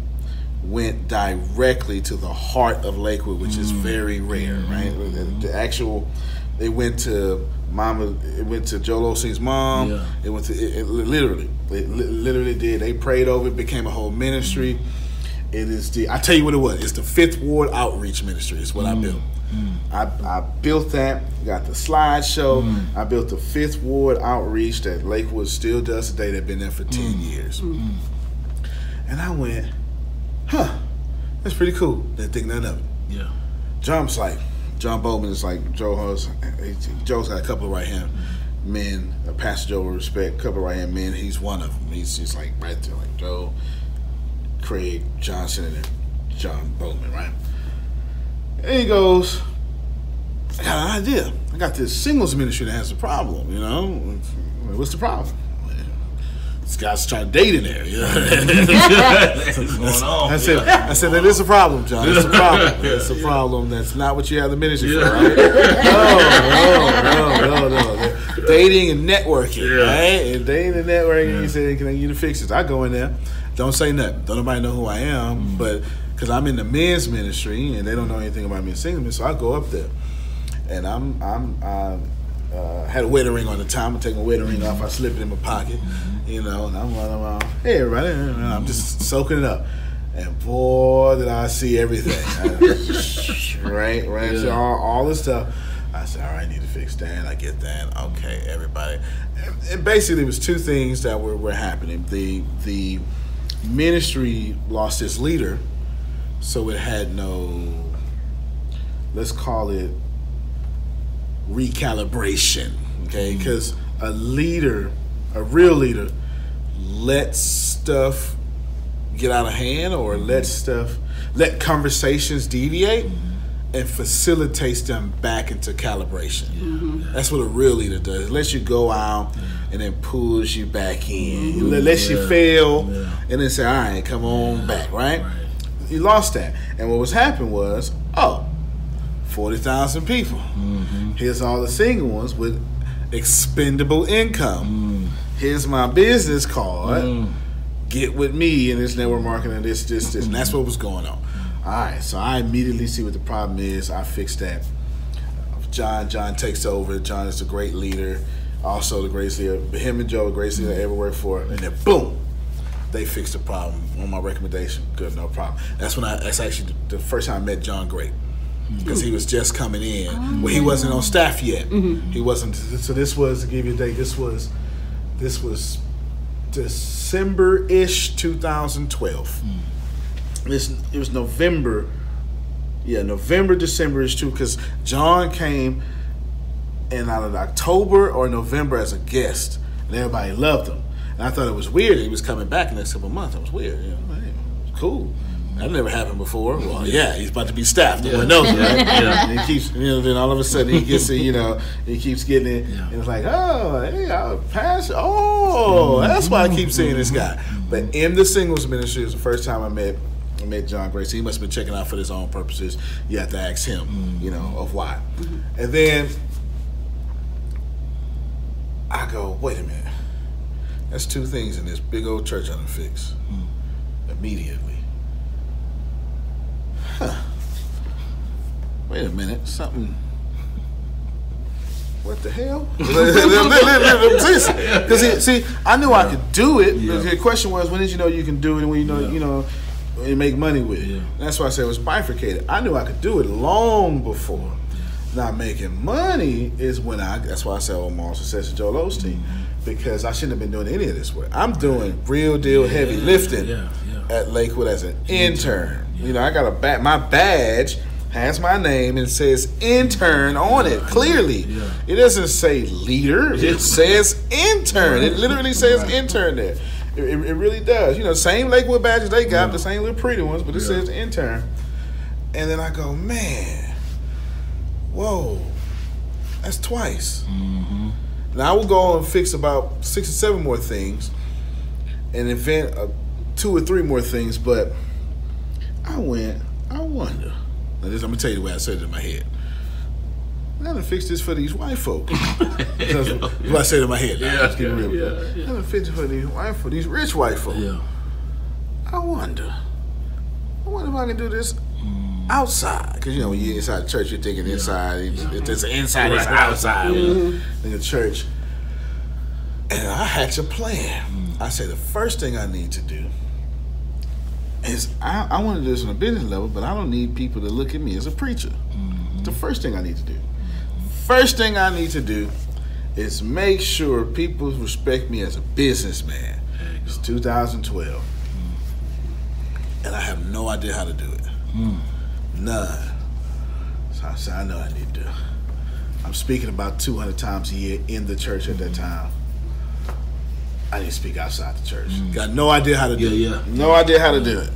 went directly to the heart of Lakewood, which is very rare, right? The actual It went to Mama. It went to Joel Osteen's mom. Yeah. It went to it literally did. They prayed over it. Became a whole ministry. Mm-hmm. It is the. I tell you what it was. It's the Fifth Ward Outreach Ministry. It's what mm-hmm. I built. Mm-hmm. I built that. Got the slideshow. Mm-hmm. I built the Fifth Ward Outreach that Lakewood still does today. They've been there for 10 years. Mm-hmm. And I went, huh? That's pretty cool. Didn't think nothing of it. Yeah. John Bowman is like Joe Hurst. Joe's got a couple of right-hand mm-hmm. men, Pastor Joe with respect, couple of right-hand men. He's one of them. He's just like right there, like Joe, Craig Johnson, and John Bowman, right? And he goes, I got an idea. I got this singles ministry that has a problem, you know? What's the problem? This guy's trying to date in there. You know? What's going on? I said, that is a problem, John. It's a problem. It's a problem. That's not what you have the ministry for, right? No. Dating and networking, right? And dating and networking, you said, can I get you to fix it? I go in there. Don't say nothing. Don't nobody know who I am, but because I'm in the men's ministry, and they don't know anything about me in singleness, so I go up there. And I had a wedding ring on the time. I take my wedding ring off. I slip it in my pocket, you know, and I'm running around. Hey, everybody, I'm just soaking it up. And boy, did I see everything. Right. Yeah. So all this stuff. I said, all right, I need to fix that. I get that. Okay, everybody. And basically, it was two things that were happening. The ministry lost its leader, so it had no, let's call it, recalibration, okay? Because a leader, a real leader, lets stuff get out of hand or let conversations deviate and facilitates them back into calibration. That's what a real leader does. It lets you go out and then pulls you back in. It lets you fail and then say, all right, come on back, right? You lost that. And what was happening was, 40,000 people. Here's all the single ones with expendable income. Here's my business card. Get with me and this network marketing and this. And that's what was going on. All right, so I immediately see what the problem is. I fix that. John takes over. John is a great leader. Also the greatest leader. Him and Joe, the greatest leader I ever worked for. And then boom, they fixed the problem on my recommendation. Good, no problem. That's actually the first time I met John Gray. Because he was just coming in. Well, he wasn't on staff yet. He wasn't. So this was, to give you a date, this was December-ish 2012. It was November. Yeah, November, December-ish too, because John came in out of October or November as a guest, and everybody loved him. And I thought it was weird he was coming back in the next couple of months. It was weird. You know, it was cool. That never happened before. Well, yeah, he's about to be staffed. No one knows, right? And he keeps, then all of a sudden he gets it, he keeps getting it. Yeah. And it's like, I'll pass. That's why I keep seeing this guy. But in the singles ministry, it was the first time I met John Grace. He must have been checking out for his own purposes. You have to ask him, of why. And then I go, wait a minute. That's two things in this big old church I done fix immediately. Wait a minute, something. What the hell? Because see, I knew I could do it. The question was, when did you know you can do it? And when you know, and make money with it. That's why I said it was bifurcated. I knew I could do it long before. Not making money is when that's why I said I'm also success to Joel Osteen, because I shouldn't have been doing any of this work. I'm doing real deal heavy lifting at Lakewood as an intern. I got my badge has my name and says intern on it, clearly. It doesn't say leader, it says intern. It literally says intern there. It really does. Same Lakewood badges they got, the same little pretty ones, but it says intern. And then I go, man, whoa, that's twice. Now I will go and fix about 6 or 7 more things and invent 2 or 3 more things, but I wonder. Now I'm going to tell you the way I said it in my head. I done fixed this for these white folk. That's what I said in my head. I done fixed it for these rich white folk. I wonder if I can do this outside. Because, you know, when you're inside the church, you're thinking inside. If it's inside, it's outside. In the church. And I had a plan. I said, the first thing I need to do is I want to do this on a business level, but I don't need people to look at me as a preacher. It's the first thing I need to do. First thing I need to do is make sure people respect me as a businessman. It's 2012. And I have no idea how to do it. None. So I said, I know I need to. I'm speaking about 200 times a year in the church at that time. I need to speak outside the church. Got no idea how to do it. No idea how to do it.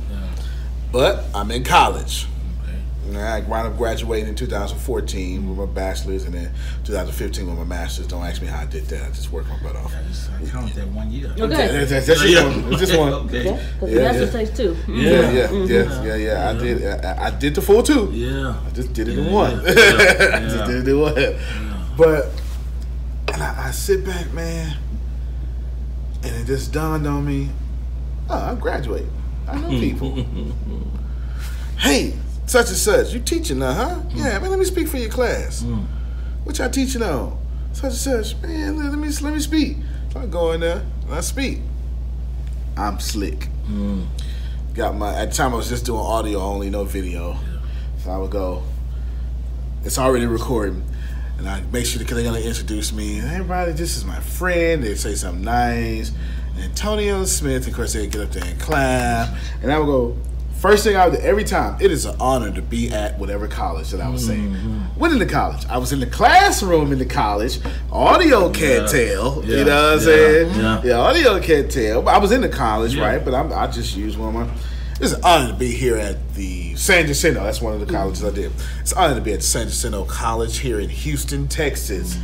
But I'm in college. And I wound up graduating in 2014 with my bachelor's, and then 2015 with my master's. Don't ask me how I did that. I just worked my butt off. I counted that 1 year. Okay. That's just one. It's just one. Okay. Because the master's takes two. Yeah. I did the full two. I just did it in one. But and I sit back, man, and it just dawned on me, I graduated. I know people. Hey, such and such, you teaching now, huh? Yeah, man, let me speak for your class. What y'all teaching on? Such and such, man, let me speak. So I go in there and I speak. I'm slick. Got my, at the time I was just doing audio only, no video. So I would go, it's already recording. And I make sure they're gonna introduce me. Hey, everybody, this is my friend. They say something nice. And Antonio Smith, of course, they'd get up there and clap. And I would go, first thing I would do every time, it is an honor to be at whatever college that I was saying. Went into college. I was in the classroom in the college. Audio can't tell. You know what I'm saying? Audio can't tell. I was in the college, right? But I just used one of my. It's an honor to be here at the San Jacinto. That's one of the colleges I did. It's an honor to be at the San Jacinto College here in Houston, Texas.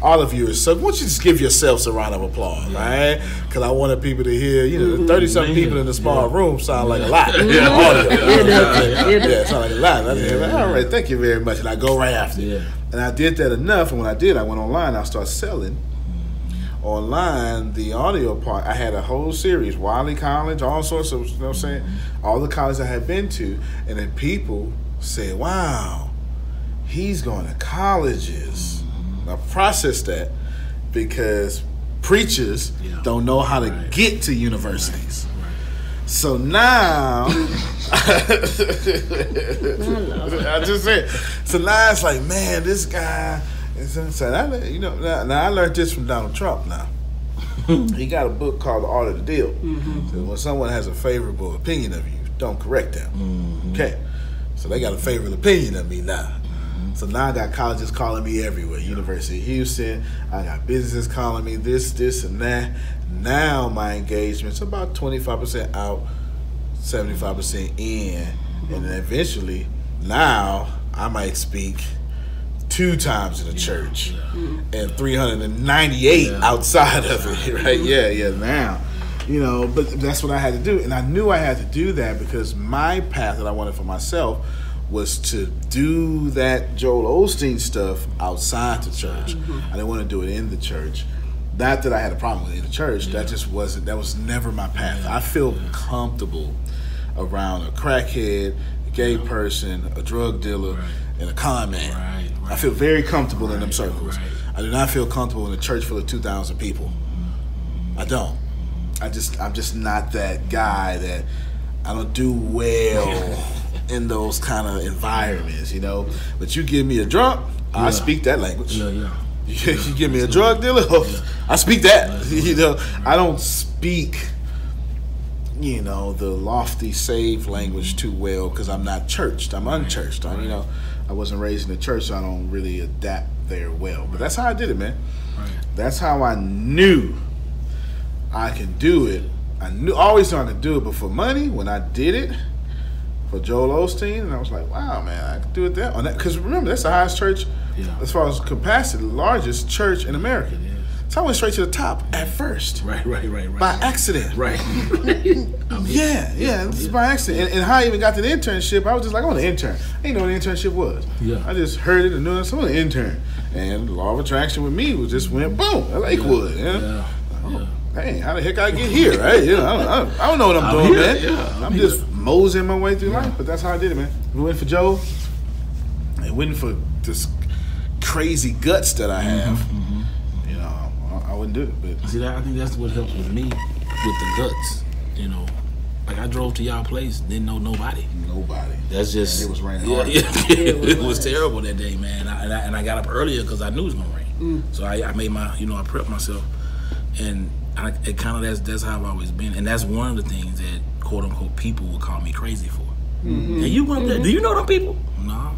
All of you, so why don't you just give yourselves a round of applause, right? Because I wanted people to hear, you know, 30-something people in the small room sound like a lot. Sound like a lot. I mean, all right, thank you very much. And I go right after. And I did that enough, and when I did, I went online and I started selling. Online, the audio part, I had a whole series, Wiley College, all sorts of, you know what I'm saying? All the colleges I had been to, and then people said, wow, he's going to colleges. I process that because preachers don't know how to get to universities. So now, I just said, so now it's like, man, this guy is insane. You know, now I learned this from Donald Trump now. He got a book called The Art of the Deal. So when someone has a favorable opinion of you, don't correct them. Okay. So they got a favorable opinion of me now. So now I got colleges calling me everywhere. University of Houston, I got businesses calling me this, and that. Now my engagement's about 25% out, 75% in. And then eventually, now I might speak 2 times in the church and 398 outside of it, right? Now. You know, but that's what I had to do. And I knew I had to do that because my path that I wanted for myself was to do that Joel Osteen stuff outside the church. I didn't want to do it in the church. Not that I had a problem with it in the church. That just wasn't, that was never my path. I feel comfortable around a crackhead, a gay person, a drug dealer, and a con man. I feel very comfortable in them circles. I do not feel comfortable in a church full of 2,000 people. I don't. I'm just not that guy that I don't do well in those kind of environments, you know. But you give me a drunk, I speak that language. You give me a drug dealer, I speak that. You know, I don't speak, you know, the lofty save language too well because I'm not churched. I'm unchurched. I, you know, I wasn't raised in the church, so I don't really adapt there well. But that's how I did it, man. That's how I knew I could do it. I always knew I could do it, but for money, when I did it, for Joel Osteen, and I was like, wow, man, I could do it there. Because remember, that's the highest church, as far as capacity, the largest church in America. So I went straight to the top at first. Right. By accident. This is by accident. And how I even got to the internship, I was just like, I want an intern. I didn't know what an internship was. I just heard it and knew it, so I was an intern. And the law of attraction with me was just went, boom, at Lakewood. Hey, how the heck I get here, right? I don't know what I'm doing, man. I'm just moseying my way through life, but that's how I did it, man. It went for Joe. It went for this crazy guts that I have. You know, I wouldn't do it. But see, that, I think that's what helped with me, with the guts. You know, like I drove to y'all place, didn't know nobody. That's just. Man, it was raining hard. It was terrible that day, man. And I got up earlier because I knew it was gonna rain. So I made my, you know, I prepped myself, and it kind of that's how I've always been, and that's one of the things that quote unquote people would call me crazy for. And you went up there, do you know them people? No.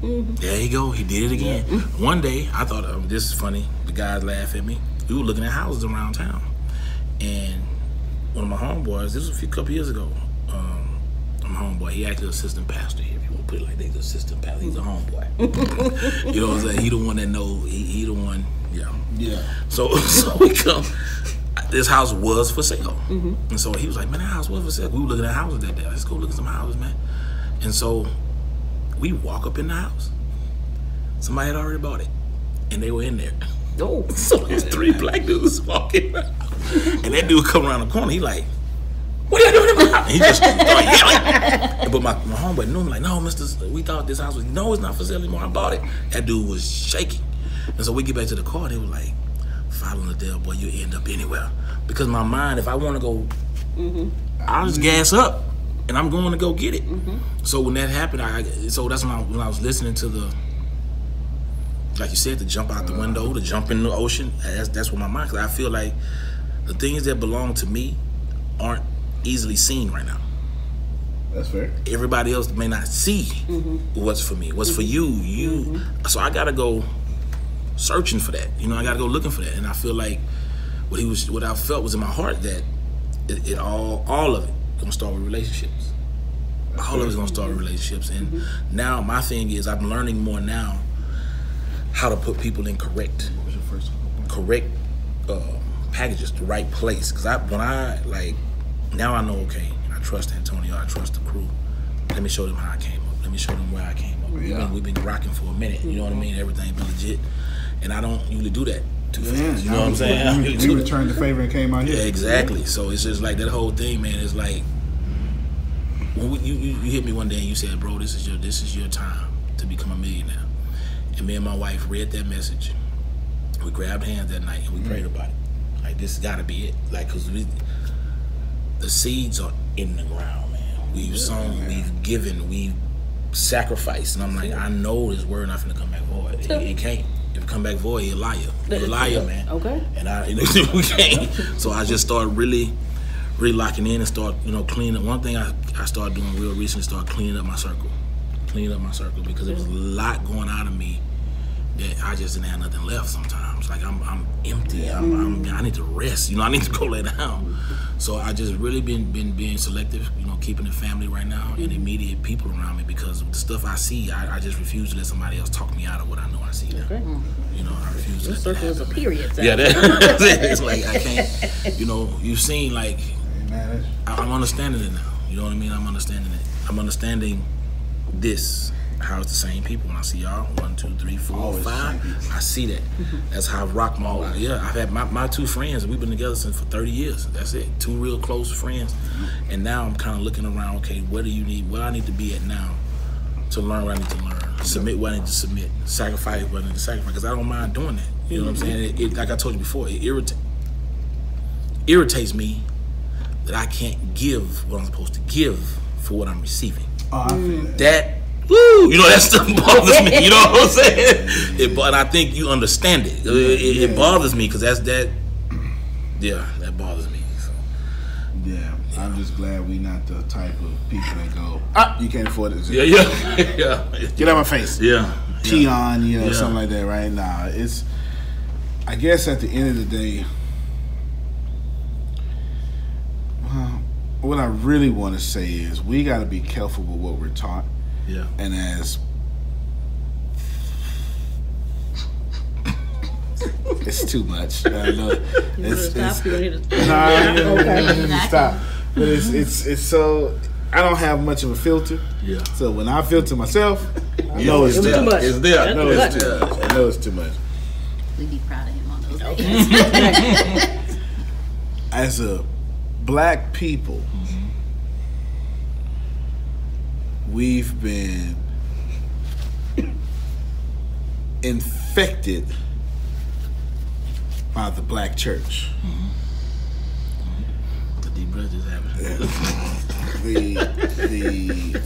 There you go. He did it again. One day, I thought, this is funny. The guys laugh at me. We were looking at houses around town, and one of my homeboys, this was a couple years ago, my homeboy, he actually assistant pastor here. If you want to put it like that, he's assistant pastor. He's a homeboy. You know what I'm saying? He the one that knows. He the one. Yeah. Yeah. So we come. This house was for sale, and so he was like, "Man, that house was for sale." We were looking at houses that day. Let's go look at some houses, man. And so we walk up in the house. Somebody had already bought it, and they were in there. Oh, so there's three black dudes walking, and that dude come around the corner. He like, "What are you doing in my house?" And he just started yelling. But my homeboy knew him. Like, "No, mister, we thought this house was it's not for sale anymore. I bought it." That dude was shaking. And so we get back to the car, and they were like, following the deal, boy, you end up anywhere. Because my mind, if I want to go, I'll just gas up, and I'm going to go get it. So when that happened, so that's when I was listening to the, like you said, to jump out the window, to jump in the ocean. That's what my mind, because I feel like the things that belong to me aren't easily seen right now. That's fair. Everybody else may not see what's for me, what's for you. So I got to go searching for that, I gotta go looking for that, and I feel like what I felt was in my heart that it all of it gonna start with relationships. All of it's gonna start with relationships, and now my thing is I'm learning more now how to put people in correct packages, the right place. Because now I know, okay, I trust Antonio, I trust the crew. Let me show them how I came up. Let me show them where I came up. We've been rocking for a minute. You know what I mean? Everything been legit. And I don't usually do that too fast. You know what I'm saying? You returned the favor and came out here. Yeah, exactly. So it's just like that whole thing, man. It's like when you hit me one day and you said, "Bro, this is your time to become a millionaire." And me and my wife read that message. We grabbed hands that night and we prayed about it. Like, this got to be it. Like, cause the seeds are in the ground, man. We've sown, we've given, we've sacrificed, and I'm like, I know this word not finna come back void. It can't. If it come back void, you're a liar. You're a liar, man. Okay. And we can't. So I just started really locking in and start, cleaning up. One thing I started doing real recently, start cleaning up my circle. Because there was a lot going out of me that I just didn't have nothing left sometimes. Like I'm empty. I need to rest. I need to go lay down. So I just really been being selective, keeping the family right now and immediate people around me, because the stuff I see, I just refuse to let somebody else talk me out of what I know I see now. I refuse to let that happen. Circles are periods. Yeah, that's it. It's like I can't, you've seen, like, I'm understanding it now. You know what I mean? I'm understanding it. I'm understanding this. How it's the same people when I see y'all. 1, 2, 3, 4, 5. I see that. That's how I've rocked my whole life. Yeah, I've had my two friends, and we've been together for 30 years. That's it. Two real close friends. And now I'm kind of looking around, okay, what do you need? What I need to be at now to learn what I need to learn. Submit what I need to submit. Sacrifice what I need to sacrifice. Because I don't mind doing that. You know what I'm saying? Like I told you before, it irritates me that I can't give what I'm supposed to give for what I'm receiving. Oh, I feel that. Woo! That stuff bothers me. You know what I'm saying? But I think you understand it. It bothers me because that's that. Yeah, that bothers me. So. Yeah, I'm just glad we not the type of people that go, you can't afford it. Yeah. Get out of my face. Yeah. Peon, something like that. Right now, it's. I guess at the end of the day, well, what I really want to say is we got to be careful with what we're taught. Yeah. And as it's too much. I know. Stop. But it's so I don't have much of a filter. Yeah. So when I filter myself, I know it's too much. It's there. I know it's too much. We'd be proud of him on those days. As a black people, we've been infected by the black church. Mm-hmm. The deep breath is happening.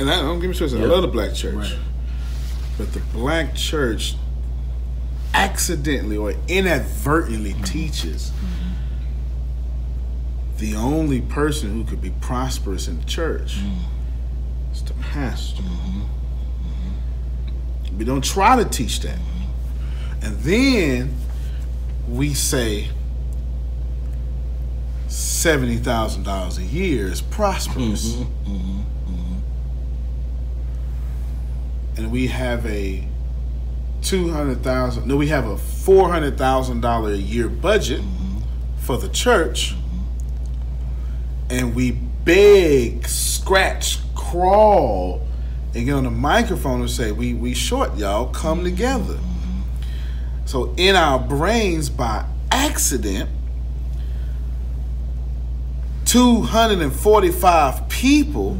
And I don't give me a I love the black church. Right. But the black church accidentally or inadvertently teaches the only person who could be prosperous in the church is the pastor. We don't try to teach that. And then we say $70,000 a year is prosperous. And we have a we have a $400,000 a year budget for the church, and we beg, scratch, crawl, and get on the microphone and say, we short, y'all, come together. So in our brains, by accident, 245 people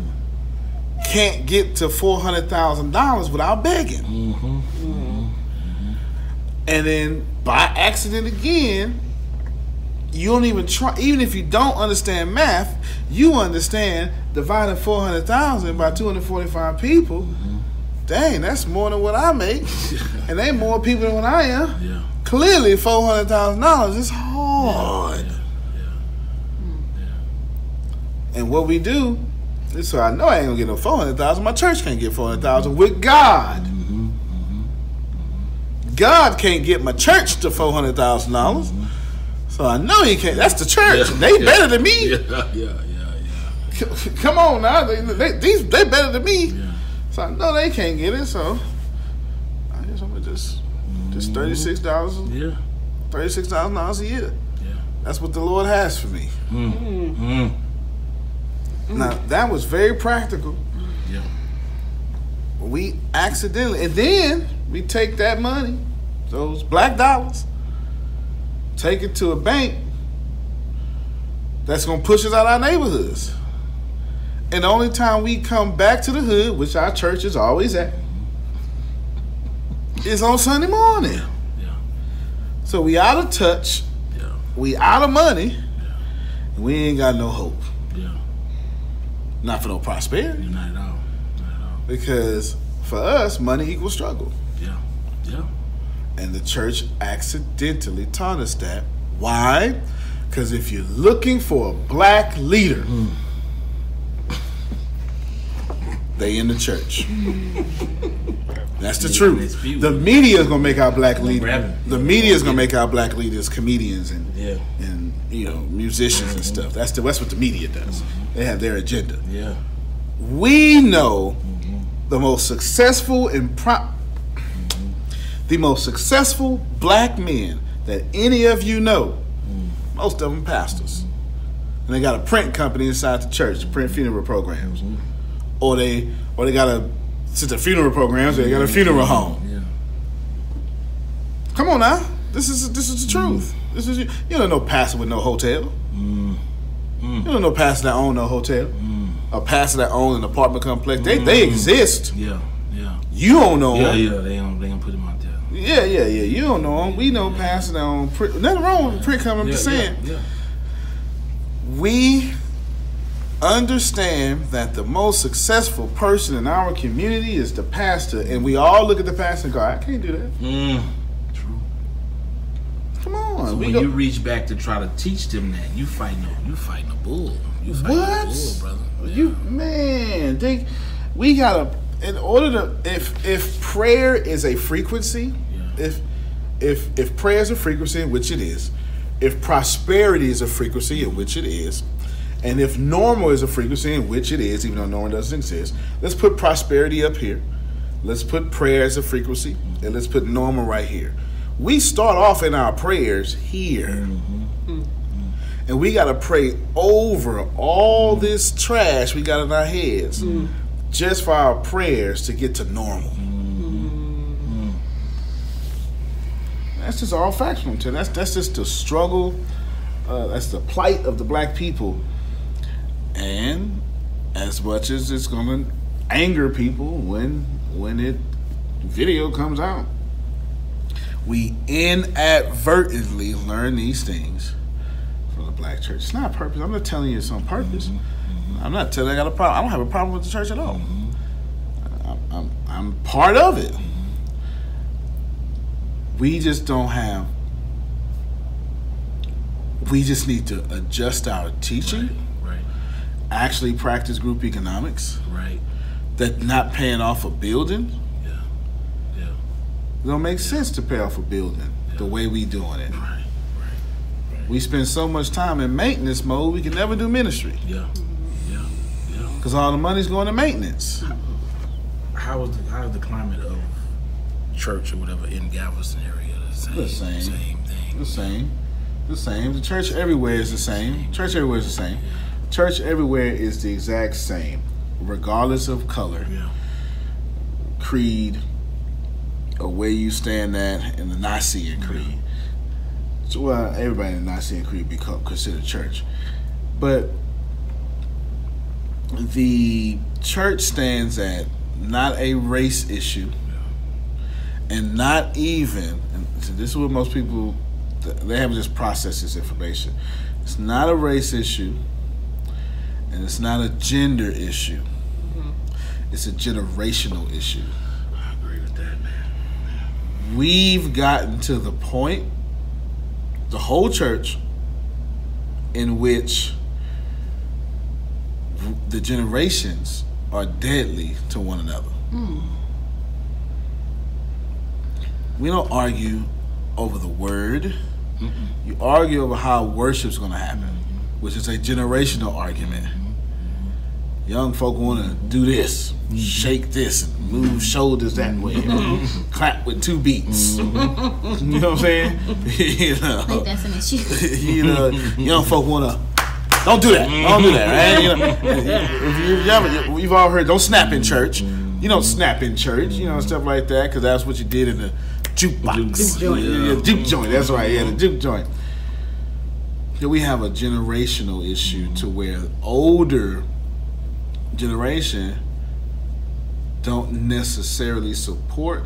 can't get to $400,000 without begging. And then by accident again, you don't even try. Even if you don't understand math, you understand dividing 400,000 by 245 people. Dang, that's more than what I make, and they more people than what I am. Clearly, $400,000 is hard. And what we do, so I know I ain't gonna get no 400,000. My church can't get 400,000 with God. God can't get my church to $400,000, so I know He can't. That's the church. They better than me. Come on now, they better than me. So I know they can't get it. So I guess I'm gonna just $36. $36,000 a year. That's what the Lord has for me. Now that was very practical. We accidentally, and then we take that money, those black dollars, take it to a bank that's going to push us out of our neighborhoods. And the only time we come back to the hood, which our church is always at, is on Sunday morning. So we out of touch, we out of money, and we ain't got no hope. Not for no prosperity. Not at all. Because for us, money equals struggle. And the church accidentally taught us that. Why? Because if you're looking for a black leader, they in the church. That's the truth. The media is gonna make our black leaders. The media is gonna make our black leaders comedians and musicians and stuff. That's what the media does. They have their agenda. We know the most successful and the most successful black men that any of you know, most of them pastors, and they got a print company inside the church to print funeral programs, or they got a since the funeral programs they got a funeral home. Come on now, this is the truth. This is you don't know pastor with no hotel. You don't know pastor that own no hotel. A pastor that own an apartment complex. They exist. You don't know them. They don't put them out there. You don't know them. We know pastor that own nothing wrong with print company. I'm just saying. We understand that the most successful person in our community is the pastor, and we all look at the pastor and go, I can't do that. Come on. So when you reach back to try to teach them that, you fighting a bull. You fighting a bull, brother. We gotta, in order to, if prayer is a frequency, if prayer is a frequency, in which it is, if prosperity is a frequency, in which it is, and if normal is a frequency, in which it is, even though normal doesn't exist, let's put prosperity up here, let's put prayer as a frequency, and let's put normal right here. We start off in our prayers here. And we got to pray over all this trash we got in our heads just for our prayers to get to normal. That's just all factual. That's just the struggle. That's the plight of the black people. And as much as it's gonna anger people when it video comes out. We inadvertently learn these things from the black church. It's not purpose. I'm not telling you it's on purpose. Mm-hmm. I'm not telling you I got a problem. I don't have a problem with the church at all. Mm-hmm. I'm part of it. Mm-hmm. We just need to adjust our teaching. Right. Actually practice group economics. Right. That not paying off a building. Yeah. Yeah. It don't make sense to pay off a building the way we doing it. Right. Right. Right. We spend so much time in maintenance mode, we can never do ministry. Yeah. Yeah. Yeah. Because all the money's going to maintenance. How is the climate of church or whatever in Galveston area? The same thing. The church everywhere is the same. Church everywhere is the exact same, regardless of color, creed, or where you stand at in the Nicene Creed. So, well, everybody in the Nicene Creed be considered church. But the church stands at not a race issue, and not even, and this is what most people, they haven't just processed this information. It's not a race issue, and it's not a gender issue. Mm-hmm. It's a generational issue. I agree with that, man. We've gotten to the point, the whole church, in which the generations are deadly to one another. Mm. We don't argue over the word. Mm-hmm. You argue over how worship's going to happen, mm-hmm. which is a generational argument. Mm-hmm. Young folk want to do this, shake this, and move shoulders that way, mm-hmm. clap with two beats. Mm-hmm. You know what I'm saying? You know, I think that's an issue. You know, young folk want to don't do that, right? You know, if you've all heard, don't snap in church. You don't snap in church, you know, stuff like that, because that's what you did in the jukebox. Juke joint. That's right. Yeah, the juke joint. So we have a generational issue to where the older generation don't necessarily support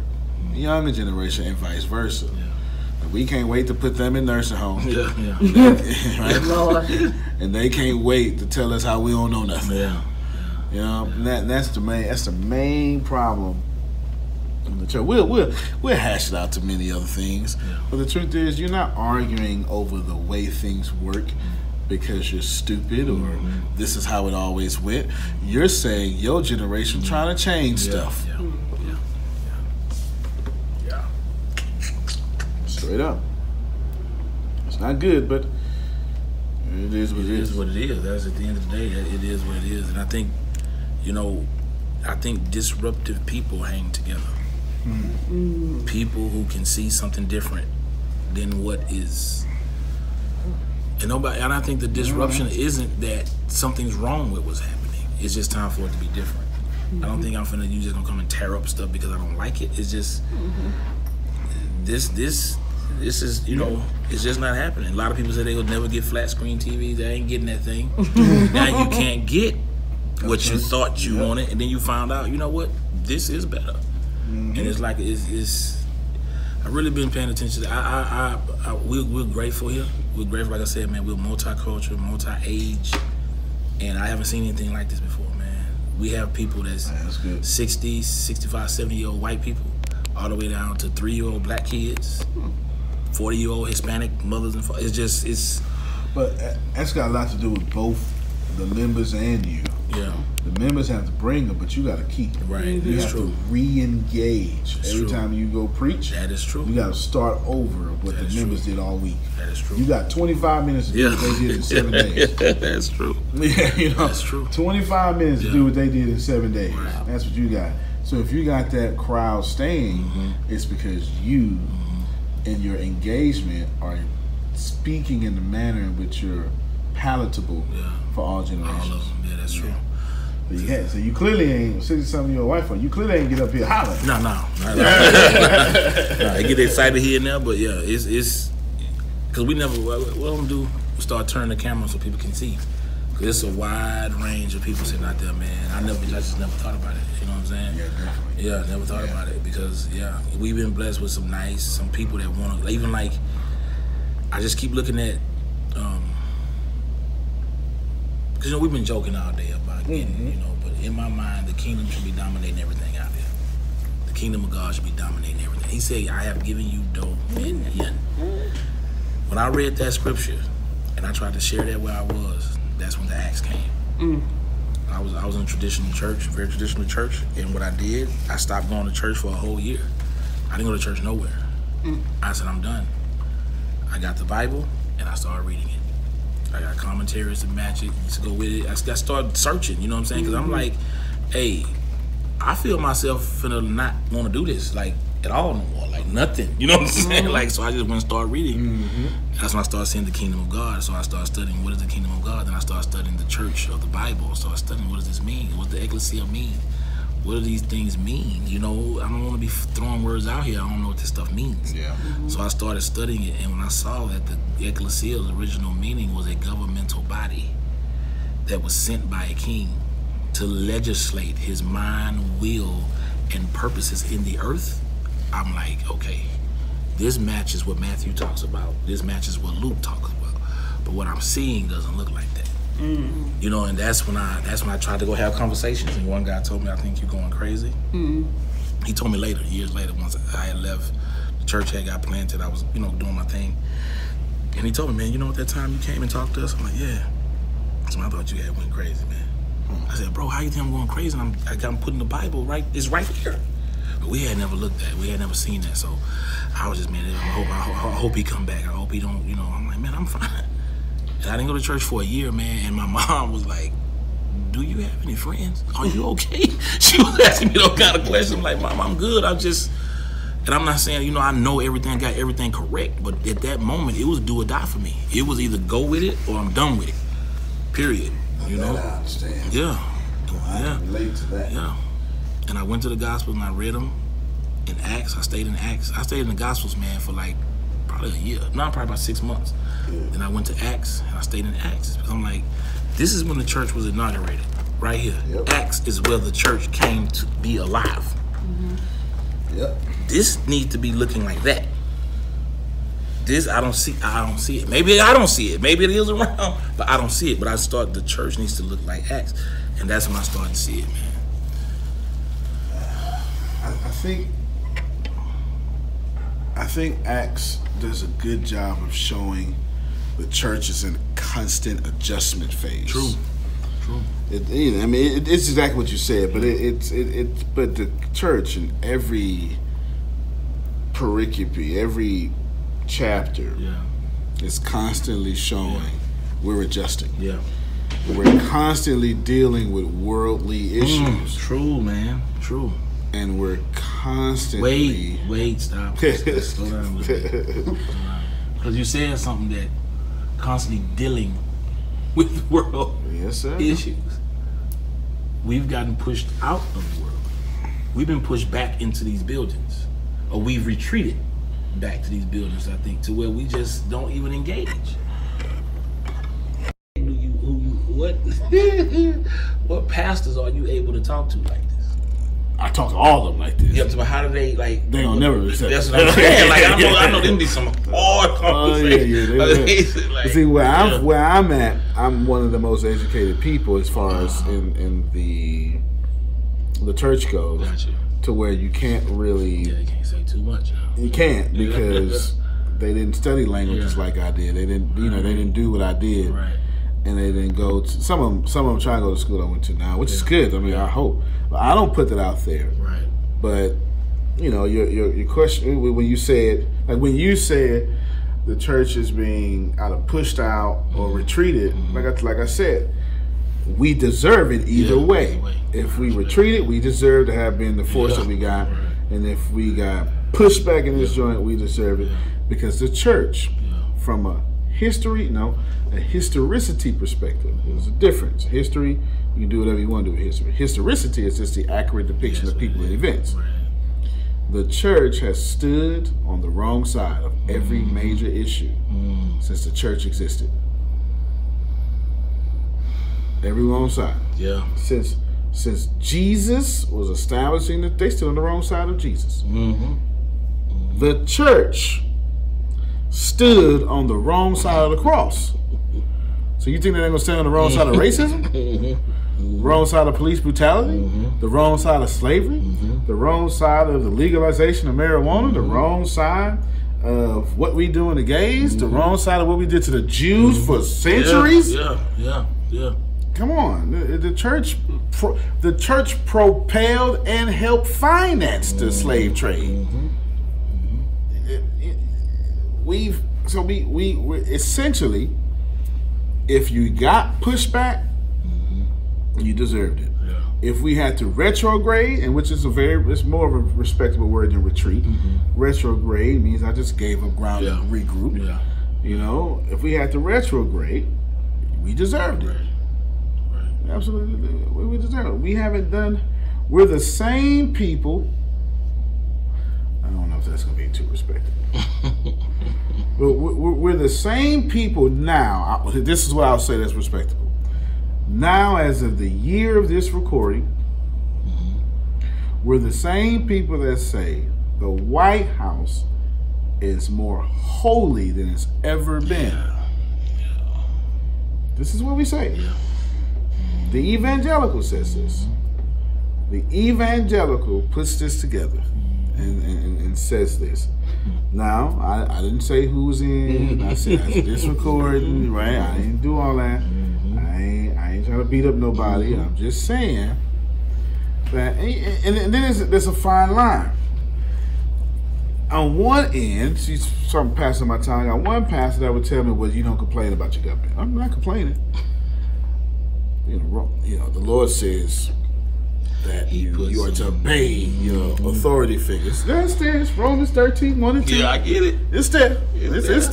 the younger generation and vice versa. Yeah. We can't wait to put them in nursing homes. Yeah. Right? Lord. And they can't wait to tell us how we don't know nothing. Yeah. You know, and that's the main problem. We'll hash it out to many other things, but the truth is you're not arguing over the way things work because you're stupid or this is how it always went. You're saying your generation trying to change stuff. Straight up. It's not good, but it is what it is. It is what it is. That's at the end of the day. It is what it is, and I think, you know, I think disruptive people hang together. Mm. People who can see something different than what is, and I think the disruption isn't that something's wrong with what's happening. It's just time for it to be different. Mm-hmm. I don't think you just gonna come and tear up stuff because I don't like it. It's just this is, you know, it's just not happening. A lot of people say they will never get flat screen TVs. They ain't getting that thing. Now you can't get what you thought you wanted, and then you found out, you know what, this is better. Mm-hmm. And it's like, I've really been paying attention. We're grateful here. We're grateful, like I said, man, we're multicultural, multi-age, and I haven't seen anything like this before, man. We have people that's 60, 65, 70-year-old white people, all the way down to 3-year-old black kids, 40-year-old Hispanic mothers and fathers. But that's got a lot to do with both the members and you. Yeah. The members have to bring them, but you got to keep them. Right. You have to re-engage. Every time you go preach, that is true. You got to start over what the members did all week. That is true. You got 25 minutes to do what they did in 7 days. That's true. Yeah, you know, that's true. 25 minutes to do what they did in 7 days. Wow. That's what you got. So if you got that crowd staying, it's because you and your engagement are speaking in the manner in which you're palatable for all generations. All of them. Yeah, that's true. So you clearly ain't 60-something-year-old wife. You clearly ain't get up here hollering. No. I get excited here and there, but yeah, it's because we never. What I'm gonna do? Start turning the camera so people can see. It's a wide range of people sitting out there, man. I just never thought about it. You know what I'm saying? Yeah, definitely. Yeah, never thought about it because we've been blessed with some people that want to. Even like, I just keep looking at, because we've been joking all day about getting, but in my mind, the kingdom should be dominating everything out there. The kingdom of God should be dominating everything. He said, "I have given you dominion." When I read that scripture, and I tried to share that where I was. That's when the Acts came. I was in a traditional church, very traditional church, and what I did, I stopped going to church for a whole year. I didn't go to church nowhere. I said, I'm done. I got the Bible, and I started reading it. I got commentaries to match it, to go with it. I started searching, you know what I'm saying? Because I'm like, hey, I feel myself finna not want to do this, like, at all no more, like nothing, you know what I'm saying? Like, so I just went and started reading. That's when I started seeing the kingdom of God. So I started studying what is the kingdom of God. Then I started studying the church of the Bible. I started studying what does this mean? What does the ecclesia mean? What do these things mean? You know, I don't want to be throwing words out here. I don't know what this stuff means. So I started studying it, and when I saw that the ecclesia's original meaning was a governmental body that was sent by a king to legislate his mind, will, and purposes in the earth, I'm like, okay, this matches what Matthew talks about. This matches what Luke talks about. But what I'm seeing doesn't look like that. You know, and that's when I tried to go have conversations. And one guy told me, I think you're going crazy. He told me later, years later, once I had left, the church had got planted, I was, doing my thing. And he told me, man, at that time you came and talked to us? I'm like, yeah. So I thought you had went crazy, man. I said, bro, how you think I'm going crazy? And I'm putting the Bible right, it's right here. But we had never looked at it. We had never seen that. So I was just, man, I hope he come back. I hope he don't, I'm like, man, I'm fine. And I didn't go to church for a year, man. And my mom was like, do you have any friends? Are you okay? She was asking me those kind of questions. I'm like, Mom, I'm good. And I'm not saying, I know everything, got everything correct. But at that moment, it was do or die for me. It was either go with it or I'm done with it. Period. I understand. I relate to that. Yeah. And I went to the Gospels and I read them in Acts. I stayed in the Gospels, man, for like probably a year. No, probably about 6 months. Then I went to Acts and I stayed in Acts. I'm like, this is when the church was inaugurated, right here. Acts is where the church came to be alive. This needs to be looking like that. This I don't see it. Maybe I don't see it. Maybe it is around, but I don't see it. But the church needs to look like Acts, and that's when I started to see it, man. I think Acts does a good job of showing the church is in a constant adjustment phase. True. It's exactly what you said, but but the church in every pericope, every chapter, is constantly showing we're adjusting. We're constantly dealing with worldly issues. True, man. True. And we're constantly... Wait, stop. Slow down a little bit. Because you said something that constantly dealing with world issues. We've gotten pushed out of the world. We've been pushed back into these buildings. Or we've retreated back to these buildings, I think, to where we just don't even engage. What pastors are you able to talk to like that? I talk to all of them like this. But how do they like? They don't never accept. That's what I'm saying. Like I know them be some hard conversations. Where I'm at, I'm one of the most educated people as far as in the church goes. Gotcha. To where you can't really. Yeah, you can't say too much. No. You can't because they didn't study languages like I did. They didn't, they didn't do what I did, and they didn't go. To, some of them try to go to school I went to now, which is good. I mean, I hope. I don't put that out there, right? But your question when you said the church is being either pushed out or retreated, like I said, we deserve it either way. If we retreated, we deserve to have been the force that we got, and if we got pushed back in this joint, we deserve it because the church, from a historicity perspective, there's a difference. History. You can do whatever you want to do with history. Historicity is just the accurate depiction of people and events. The church has stood on the wrong side of every major issue since the church existed. Every wrong side. Yeah. Since Jesus was establishing it, they're still on the wrong side of Jesus. Mm-hmm. Mm-hmm. The church stood on the wrong side of the cross. So you think they're going to stand on the wrong side of racism? Mm-hmm. Wrong side of police brutality? Mm-hmm. The wrong side of slavery? Mm-hmm. The wrong side of the legalization of marijuana? Mm-hmm. The wrong side of what we do in the gays? Mm-hmm. The wrong side of what we did to the Jews for centuries? Yeah. Come on, the church propelled and helped finance the slave trade. Mm-hmm. We essentially, if you got pushback, you deserved it. Yeah. If we had to retrograde, and which is it's more of a respectable word than retreat. Mm-hmm. Retrograde means I just gave up ground and regrouped. Yeah. You know, if we had to retrograde, we deserved it. Absolutely, we deserve it. We haven't done. We're the same people. I don't know if that's going to be too respected. But we're the same people now. This is what I'll say that's respectable. Now, as of the year of this recording, we're the same people that say the White House is more holy than it's ever been. Yeah. Yeah. This is what we say. Yeah. The evangelical says this. The evangelical puts this together and says this. Now, I didn't say who's in. I said this recording, right? I didn't do all that. I ain't trying to beat up nobody. I'm just saying that. And then there's a fine line. On one end, she's starting passing my time. I got one pastor that would tell me, well, you don't complain about your government. I'm not complaining. The Lord says that you are to obey your authority figures. That's there. It's Romans 13:1-2. Yeah, I get it. It's there. It's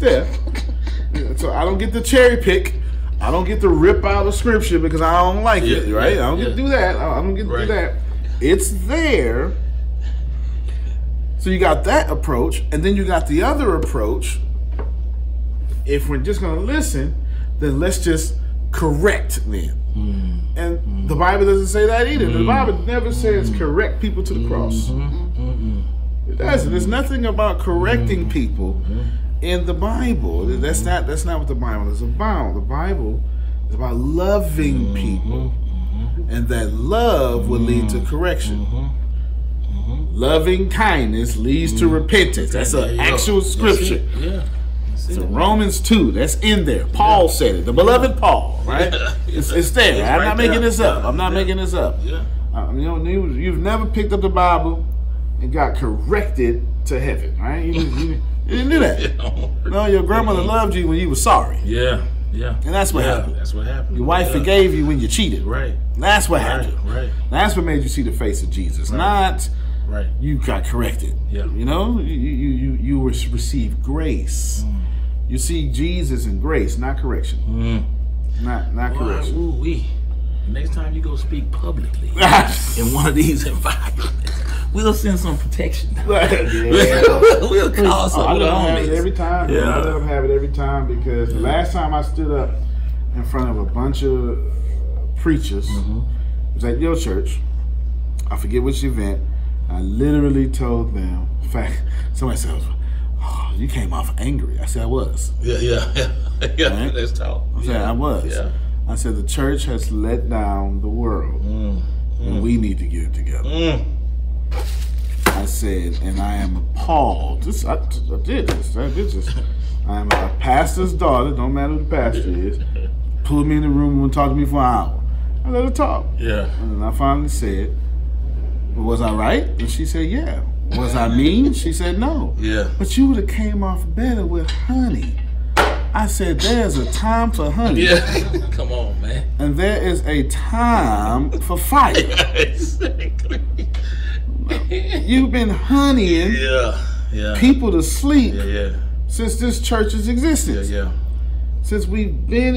there. So I don't get to cherry pick. I don't get to rip out of scripture because I don't like it, right? I don't get to do that. I don't get to do that. It's there. So you got that approach, and then you got the other approach. If we're just going to listen, then let's just correct them. And the Bible doesn't say that either. The Bible never says correct people to the cross. It doesn't. There's nothing about correcting people in the Bible. That's not what the Bible is about. The Bible is about loving people, and that love will lead to correction. Loving kindness leads to repentance. That's an actual scripture. Yeah. So Romans 2, that's in there. Paul said it. The beloved Paul, right? Yeah. It's there. I'm not making this up. Yeah. You've never picked up the Bible and got corrected to heaven, right? You didn't do that. Yeah. No, your grandmother loved you when you were sorry. Yeah, yeah. And that's what happened. That's what happened. Your wife forgave you when you cheated. Right. That's what happened. Right. That's what made you see the face of Jesus. Right. Not... Right. You got corrected. Yeah. You know, you were received grace. You see Jesus in grace, not correction. Not correction. Ooh-wee. Next time you go speak publicly in one of these environments, we'll send some protection. We'll call some. I don't have it every time. Yeah. I don't have it every time because the last time I stood up in front of a bunch of preachers, it was at your church. I forget which event. I literally told them, in fact, somebody said, oh, you came off angry. I said, I was. Yeah. Right? Let's talk. I said, I was. Yeah. I said, the church has let down the world, and we need to get it together. I said, and I am appalled. I did this. A pastor's daughter, don't matter who the pastor is, pulled me in the room and talked to me for an hour. I let her talk. Yeah. And then I finally said, was I right? And she said, yeah. Was I mean? She said, no. Yeah. But you would have came off better with honey. I said, there's a time for honey. Yeah. Come on, man. And there is a time for fire. Yeah, exactly. You've been honeying people to sleep since this church's existence. Yeah, yeah. Since we've been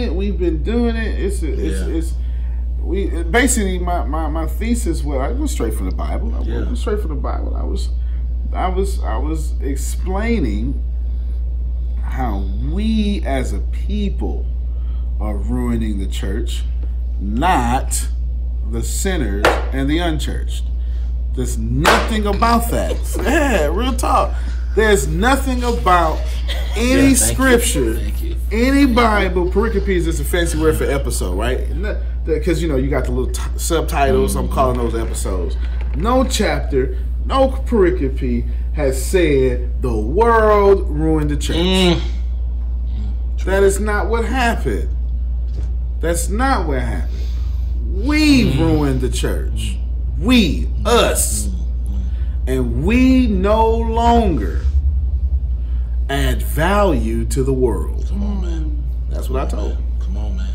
doing it. It's basically, my thesis was I was straight from the Bible. I was explaining how we as a people are ruining the church, not the sinners and the unchurched. There's nothing about that. Yeah, real talk. There's nothing about any scripture, any Bible, pericope is just a fancy word for episode, right? Because, you know, you got the little subtitles, I'm calling those episodes. No chapter, no pericope has said the world ruined the church. That is not what happened. That's not what happened. We ruined the church. We, us. And we no longer add value to the world. Come on, man. That's what I told him. Come on, man.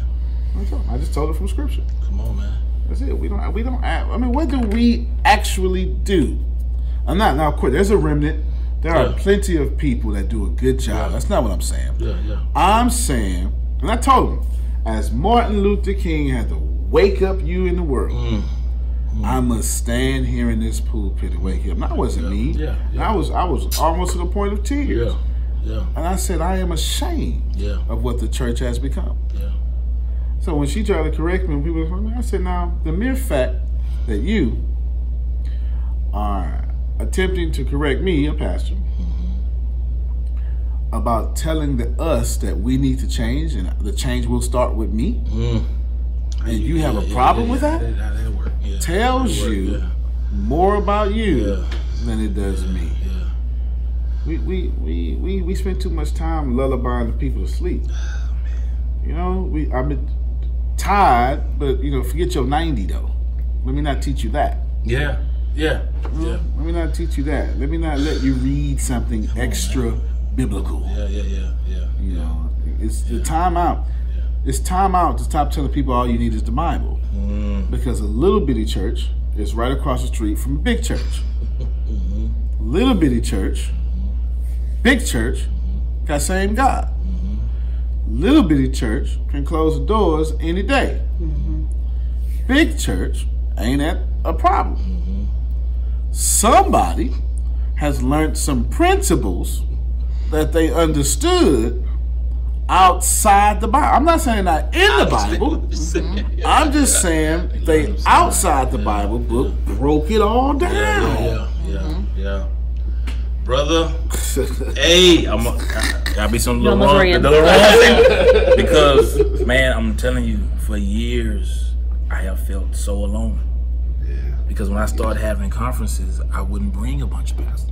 I just told it from scripture. Come on, man. That's it. We don't add. I mean, what do we actually do? I'm not now. Quick, there's a remnant. There are plenty of people that do a good job. Yeah. That's not what I'm saying. Yeah. I'm saying, and I told him, as Martin Luther King had to wake up you in the world. I must stand here in this pulpit and wake him. That wasn't me. I was almost to the point of tears. And I said, I am ashamed of what the church has become. So when she tried to correct me, people were like, I said, now the mere fact that you are attempting to correct me, a pastor, about telling us that we need to change, and the change will start with me, and you have a problem with that? That work. Yeah. Tells that work, you more about you than it does me. We spend too much time lullabying the people to sleep. Oh, man. You know, I've been tired, but you know, forget your 90 though. Let me not teach you that. Let me not teach you that. Let me not let you read something extra biblical. You know, it's the time out. It's time out to stop telling people all you need is the Bible. Because a little bitty church is right across the street from a big church. Little bitty church, big church, got same God. Little bitty church can close the doors any day. Big church, ain't that a problem? Somebody has learned some principles that they understood outside the Bible. I'm not saying not in the Bible. I'm just saying they outside the Bible book broke it all down. Brother, hey, gotta be some little wrong. Because, man, I'm telling you, for years I have felt so alone. Because when I started having conferences, I wouldn't bring a bunch of pastors.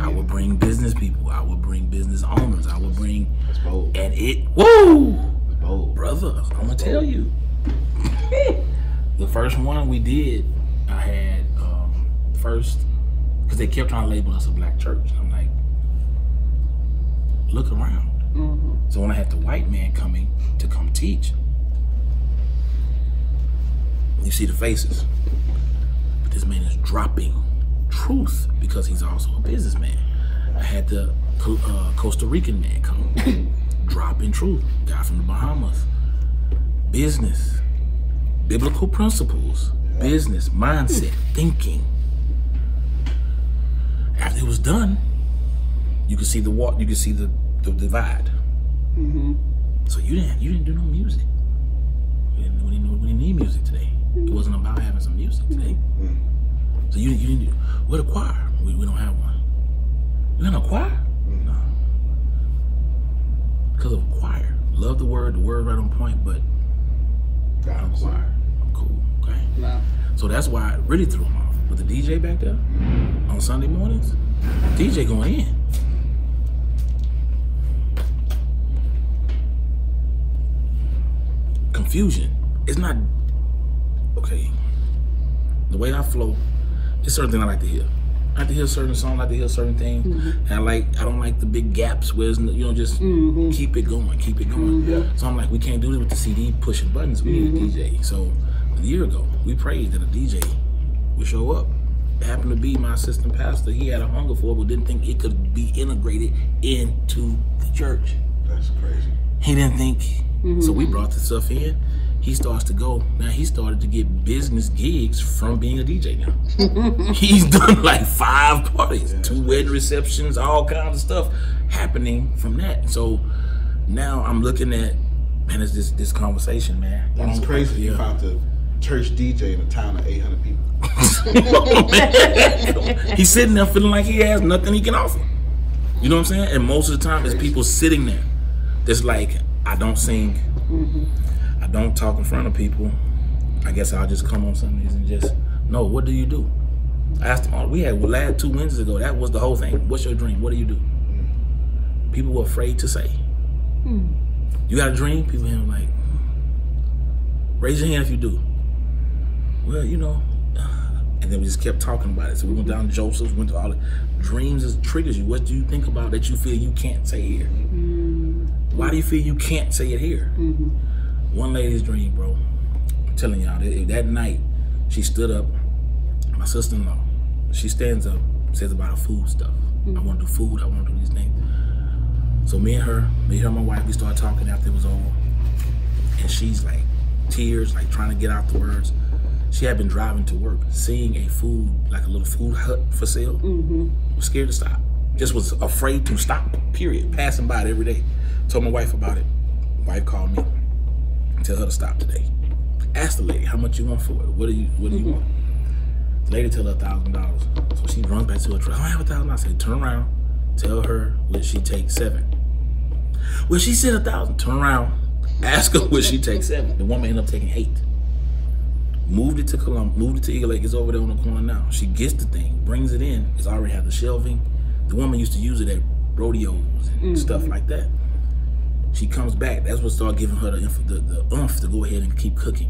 I would bring business people. I would bring business owners. I would bring, and it, brother, I'm gonna tell you. The first one we did, I had first, because they kept trying to label us a black church. I'm like, look around. So when I had the white man coming to come teach, you see the faces, but this man is dropping truth because he's also a businessman. I had the Costa Rican man come, dropping truth. Guy from the Bahamas, business, biblical principles, business mindset, thinking. After it was done, you could see the walk. You could see the divide. So you didn't do no music. We didn't need music today. It wasn't about having some music today. So you didn't do. What a choir? We don't have one. You ain't a choir? No. Because of a choir. Love the word right on point, but I'm a choir. I'm cool. Okay. Nah. So that's why I really threw him off. With the DJ back there on Sunday mornings, DJ going in. Confusion. It's not okay. The way I flow. It's certain things I like to hear. I like to hear certain songs. I like to hear certain things. And I don't like the big gaps where it's, you know, just keep it going. So I'm like, we can't do this with the CD pushing buttons. We need a DJ. So a year ago, we prayed that a DJ would show up. It happened to be my assistant pastor. He had a hunger for it, but didn't think it could be integrated into the church. That's crazy. He didn't think. So we brought this stuff in. He starts to go. Now he started to get business gigs from being a DJ now. He's done like 5 parties, 2 wedding receptions, all kinds of stuff happening from that. So now I'm looking at man, it's just this conversation, man. It's crazy you found the church DJ in a town of 800 people. He's sitting there feeling like he has nothing he can offer. You know what I'm saying? And most of the time, it's people sitting there that's like, I don't sing. Mm-hmm. I don't talk in front of people. I guess I'll just come on Sundays and just, no, what do you do? I asked them all. We had last 2 Wednesdays ago, that was the whole thing. What's your dream? What do you do? People were afraid to say. Mm. You got a dream? People were like, raise your hand if you do. Well, you know. And then we just kept talking about it. So we went down to Joseph's, went to all the dreams as triggers you. What do you think about that you feel you can't say here? Mm-hmm. Why do you feel you can't say it here? Mm-hmm. One lady's dream, bro. I'm telling y'all, that night she stood up, my sister-in-law, she stands up, says about her food stuff. Mm-hmm. I want to do food, I want to do these things. So me and her, my wife, we started talking after it was over. And she's like, tears, like trying to get out the words. She had been driving to work, seeing a food, like a little food hut for sale, mm-hmm. was scared to stop. Just was afraid to stop, period. Passing by it every day. Told my wife about it. Wife called me, tell her to stop today. Asked the lady, how much you want for it? What do you want? The lady tell her $1,000. So she runs back to her truck. I don't have $1,000. I said, turn around, tell her will she take $7. Well, she said $1,000. Turn around, ask her will she take $7. The woman ended up taking $8. Moved it to Columbus, moved it to Eagle Lake, it's over there on the corner now. She gets the thing, brings it in, it's already had the shelving. The woman used to use it at rodeos and stuff like that. She comes back, that's what started giving her the oomph to go ahead and keep cooking.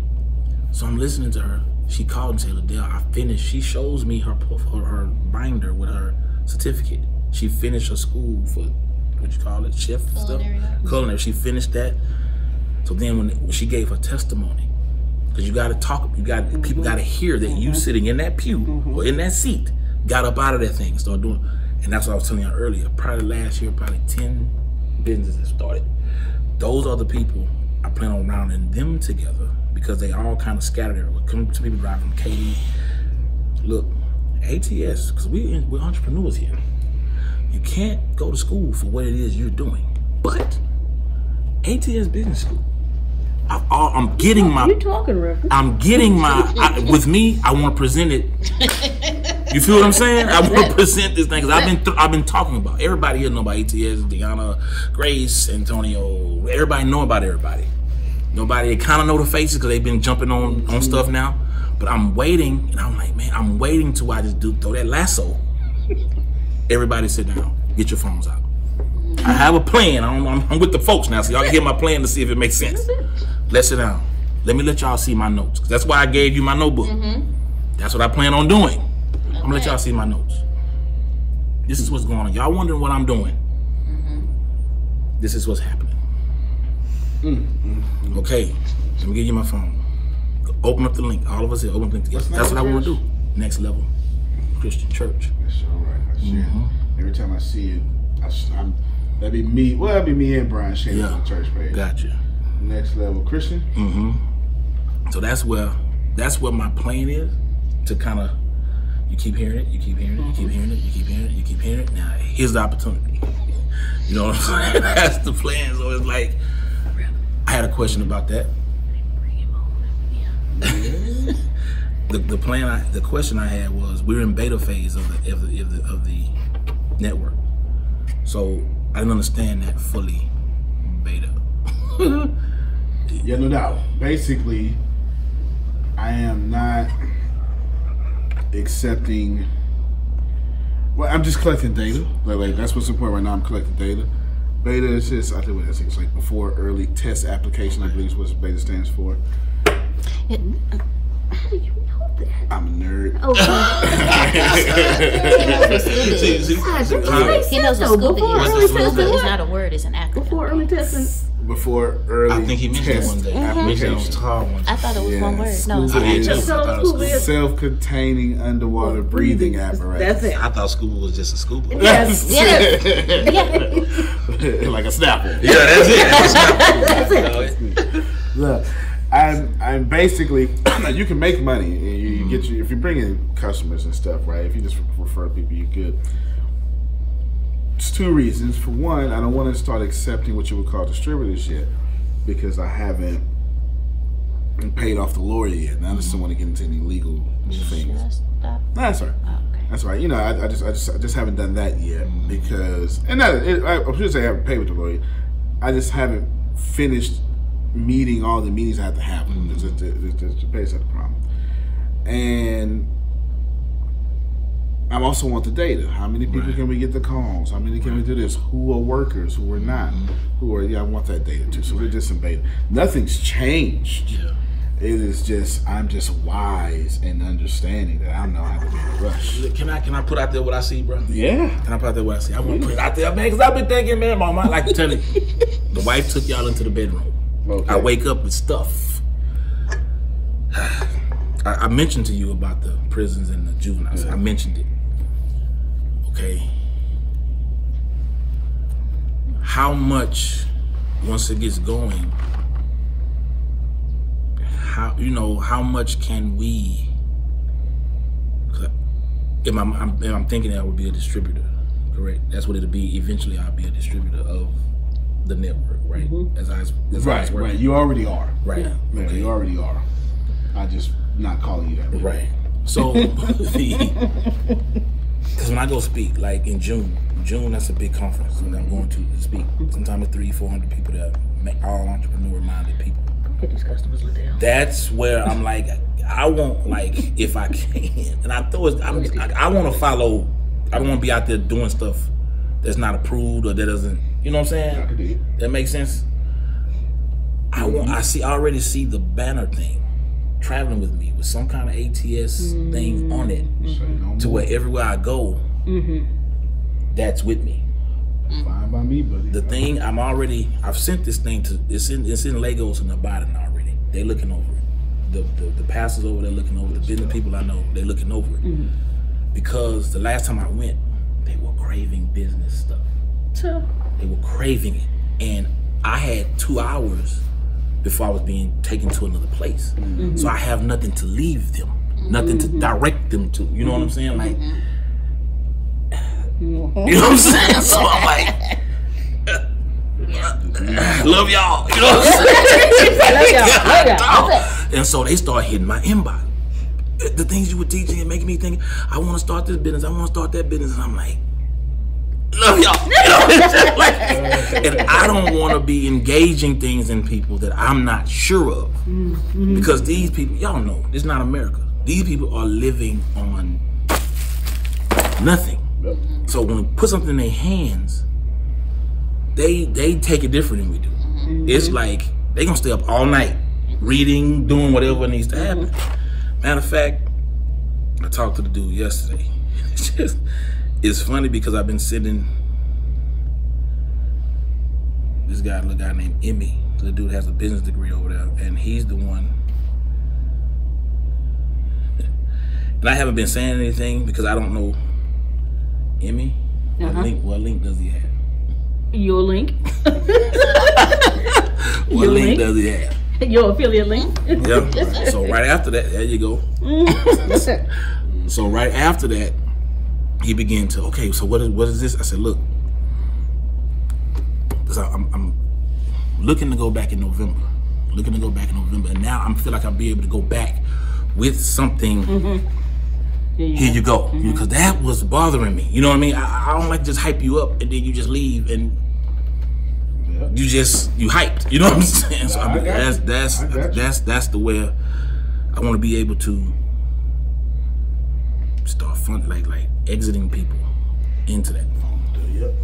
So I'm listening to her. She called and said, Liddell, I finished. She shows me her binder with her certificate. She finished her school for, what you call it, chef culinary stuff? Culinary, she finished that. So then when she gave her testimony, because you got to talk, people got to hear that you sitting in that pew or in that seat got up out of that thing and started doing it. And that's what I was telling you earlier. Probably last year, probably 10 businesses started. Those are the people I plan on rounding them together because they all kind of scattered everywhere. Come to people driving from Katy. Look, ATS, because we're entrepreneurs here. You can't go to school for what it is you're doing, but ATS Business School. I'm getting my. You talking, Rick? I'm getting my. With me, I want to present it. You feel what I'm saying? I want to present this thing because I've been talking about. Everybody here know about ATS, Deanna, Grace, Antonio. Everybody know about everybody. Nobody, they kind of know the faces because they've been jumping on stuff now. But I'm waiting, and I'm like, man, I'm waiting till I just throw that lasso. Everybody sit down. Get your phones out. I have a plan. I'm with the folks now, so y'all can hear my plan to see if it makes sense. Let's sit down. Let me let y'all see my notes. That's why I gave you my notebook. Mm-hmm. That's what I plan on doing. Okay. I'm going to let y'all see my notes. This is what's going on. Y'all wondering what I'm doing. Mm-hmm. This is what's happening. Mm-hmm. Okay. Let me give you my phone. Open up the link. All of us here, open up the link together. That's what I want to do. Next Level Christian Church. That's all right. I see it. Every time I see it, that'd be me. Well, that'd be me and Brian Shane on the church page. Gotcha. Next Level Christian. Mm-hmm. So that's where my plan is to kind of, you keep hearing it. Now here's the opportunity. You know what I'm saying? That's the plan. So it's like, I had a question about that. The plan. The question I had was, we're in beta phase of the network. So I didn't understand that fully. Beta. Yeah, no doubt. Basically, I am not accepting. Well, I'm just collecting data. Like that's what's important right now. I'm collecting data. Beta is just, I think it's like before early test application. I believe is what beta stands for. How do you know that? I'm a nerd. Oh, he knows a scoop. It's not a word. It's an acronym. Before early testing. Before early, I think he mentioned one day. I thought it was one word. No, school is self-containing underwater breathing apparatus. That's it. I thought school was just a scuba. Yes, yes. Yeah. Like a snapper. Yeah, that's it. That's it. Look, I'm basically. You can make money. You get if you bring in customers and stuff, right? If you just refer people, you could. It's two reasons. For one, I don't want to start accepting what you would call distributors yet. because I haven't paid off the lawyer yet. Now I just don't want to get into any legal things. No, that's all right. Oh, okay. That's all right. You know, I just haven't done that yet because, and I should say I haven't paid with the lawyer. I just haven't finished meeting all the meetings I have to have. There's a basic problem. And I also want the data. How many people can we get the calls? How many can we do this? Who are workers? Who are not? Who are? Yeah, I want that data too. So we're just in beta. Nothing's changed. Yeah. It is just I'm just wise and understanding that I know how to be in a rush. Can I put out there what I see, bro? Yeah. Can I put out there what I see? I want to put it out there, man, because I've been thinking, man, my mom, like, tell you, the wife took y'all into the bedroom. Okay. I wake up with stuff. I mentioned to you about the prisons and the juveniles. Yeah. I mentioned it. Okay. How much, once it gets going, how much can we, I'm thinking that I would be a distributor, correct? That's what it'll be. Eventually I'll be a distributor of the network, right? Mm-hmm. As I was working. Right, you already are. Right. Yeah. Okay. You already are. I just not calling you that. Really. Right. So, because when I go speak, like in June that's a big conference that I'm going to speak. Sometimes 300-400 people that are all entrepreneur-minded people. Put these customers down. That's where I'm like, I want, like, if I can, and I throw it. I want to follow. I don't want to be out there doing stuff that's not approved or that doesn't. You know what I'm saying? That makes sense. I already see the banner thing traveling with me with some kind of ATS thing on it to where everywhere I go, that's with me. Fine by me, buddy. The thing I've sent this thing to. It's in Lagos and Abadan already. They're looking over it. The pastors over there looking over it. The business people I know, they're looking over it because the last time I went, they were craving business stuff. They were craving it, and I had 2 hours before I was being taken to another place. So I have nothing to leave them, nothing to direct them to. You know what I'm saying? Like. You know what I'm saying? So I'm like, love y'all. You know what I'm saying? And so they start hitting my inbox. The things you were teaching and making me think, I want to start this business, I want to start that business. And I'm like, love y'all. You know what I'm saying? Like, and I don't want to be engaging things in people that I'm not sure of. Because these people, y'all know, it's not America. These people are living on nothing. So when we put something in their hands, they take it different than we do. It's like they gonna stay up all night reading, doing whatever needs to happen. Matter of fact, I talked to the dude yesterday. It's funny because I've been sending this guy, a little guy named Emmy. The dude has a business degree over there, and he's the one. And I haven't been saying anything because I don't know. Emmy? What link does he have? Your link. What link does he have? Your affiliate link. Yeah. So right after that, there you go. So right after that, he began to, okay, so what is this? I said, look, because I'm looking to go back in November. And now I feel like I'll be able to go back with something. Here you go, because that was bothering me. You know what I mean? I don't like to just hype you up and then you just leave and you hyped. You know what I'm saying? No, so I mean, that's the way I want to be able to start funding, like exiting people into that. Yep.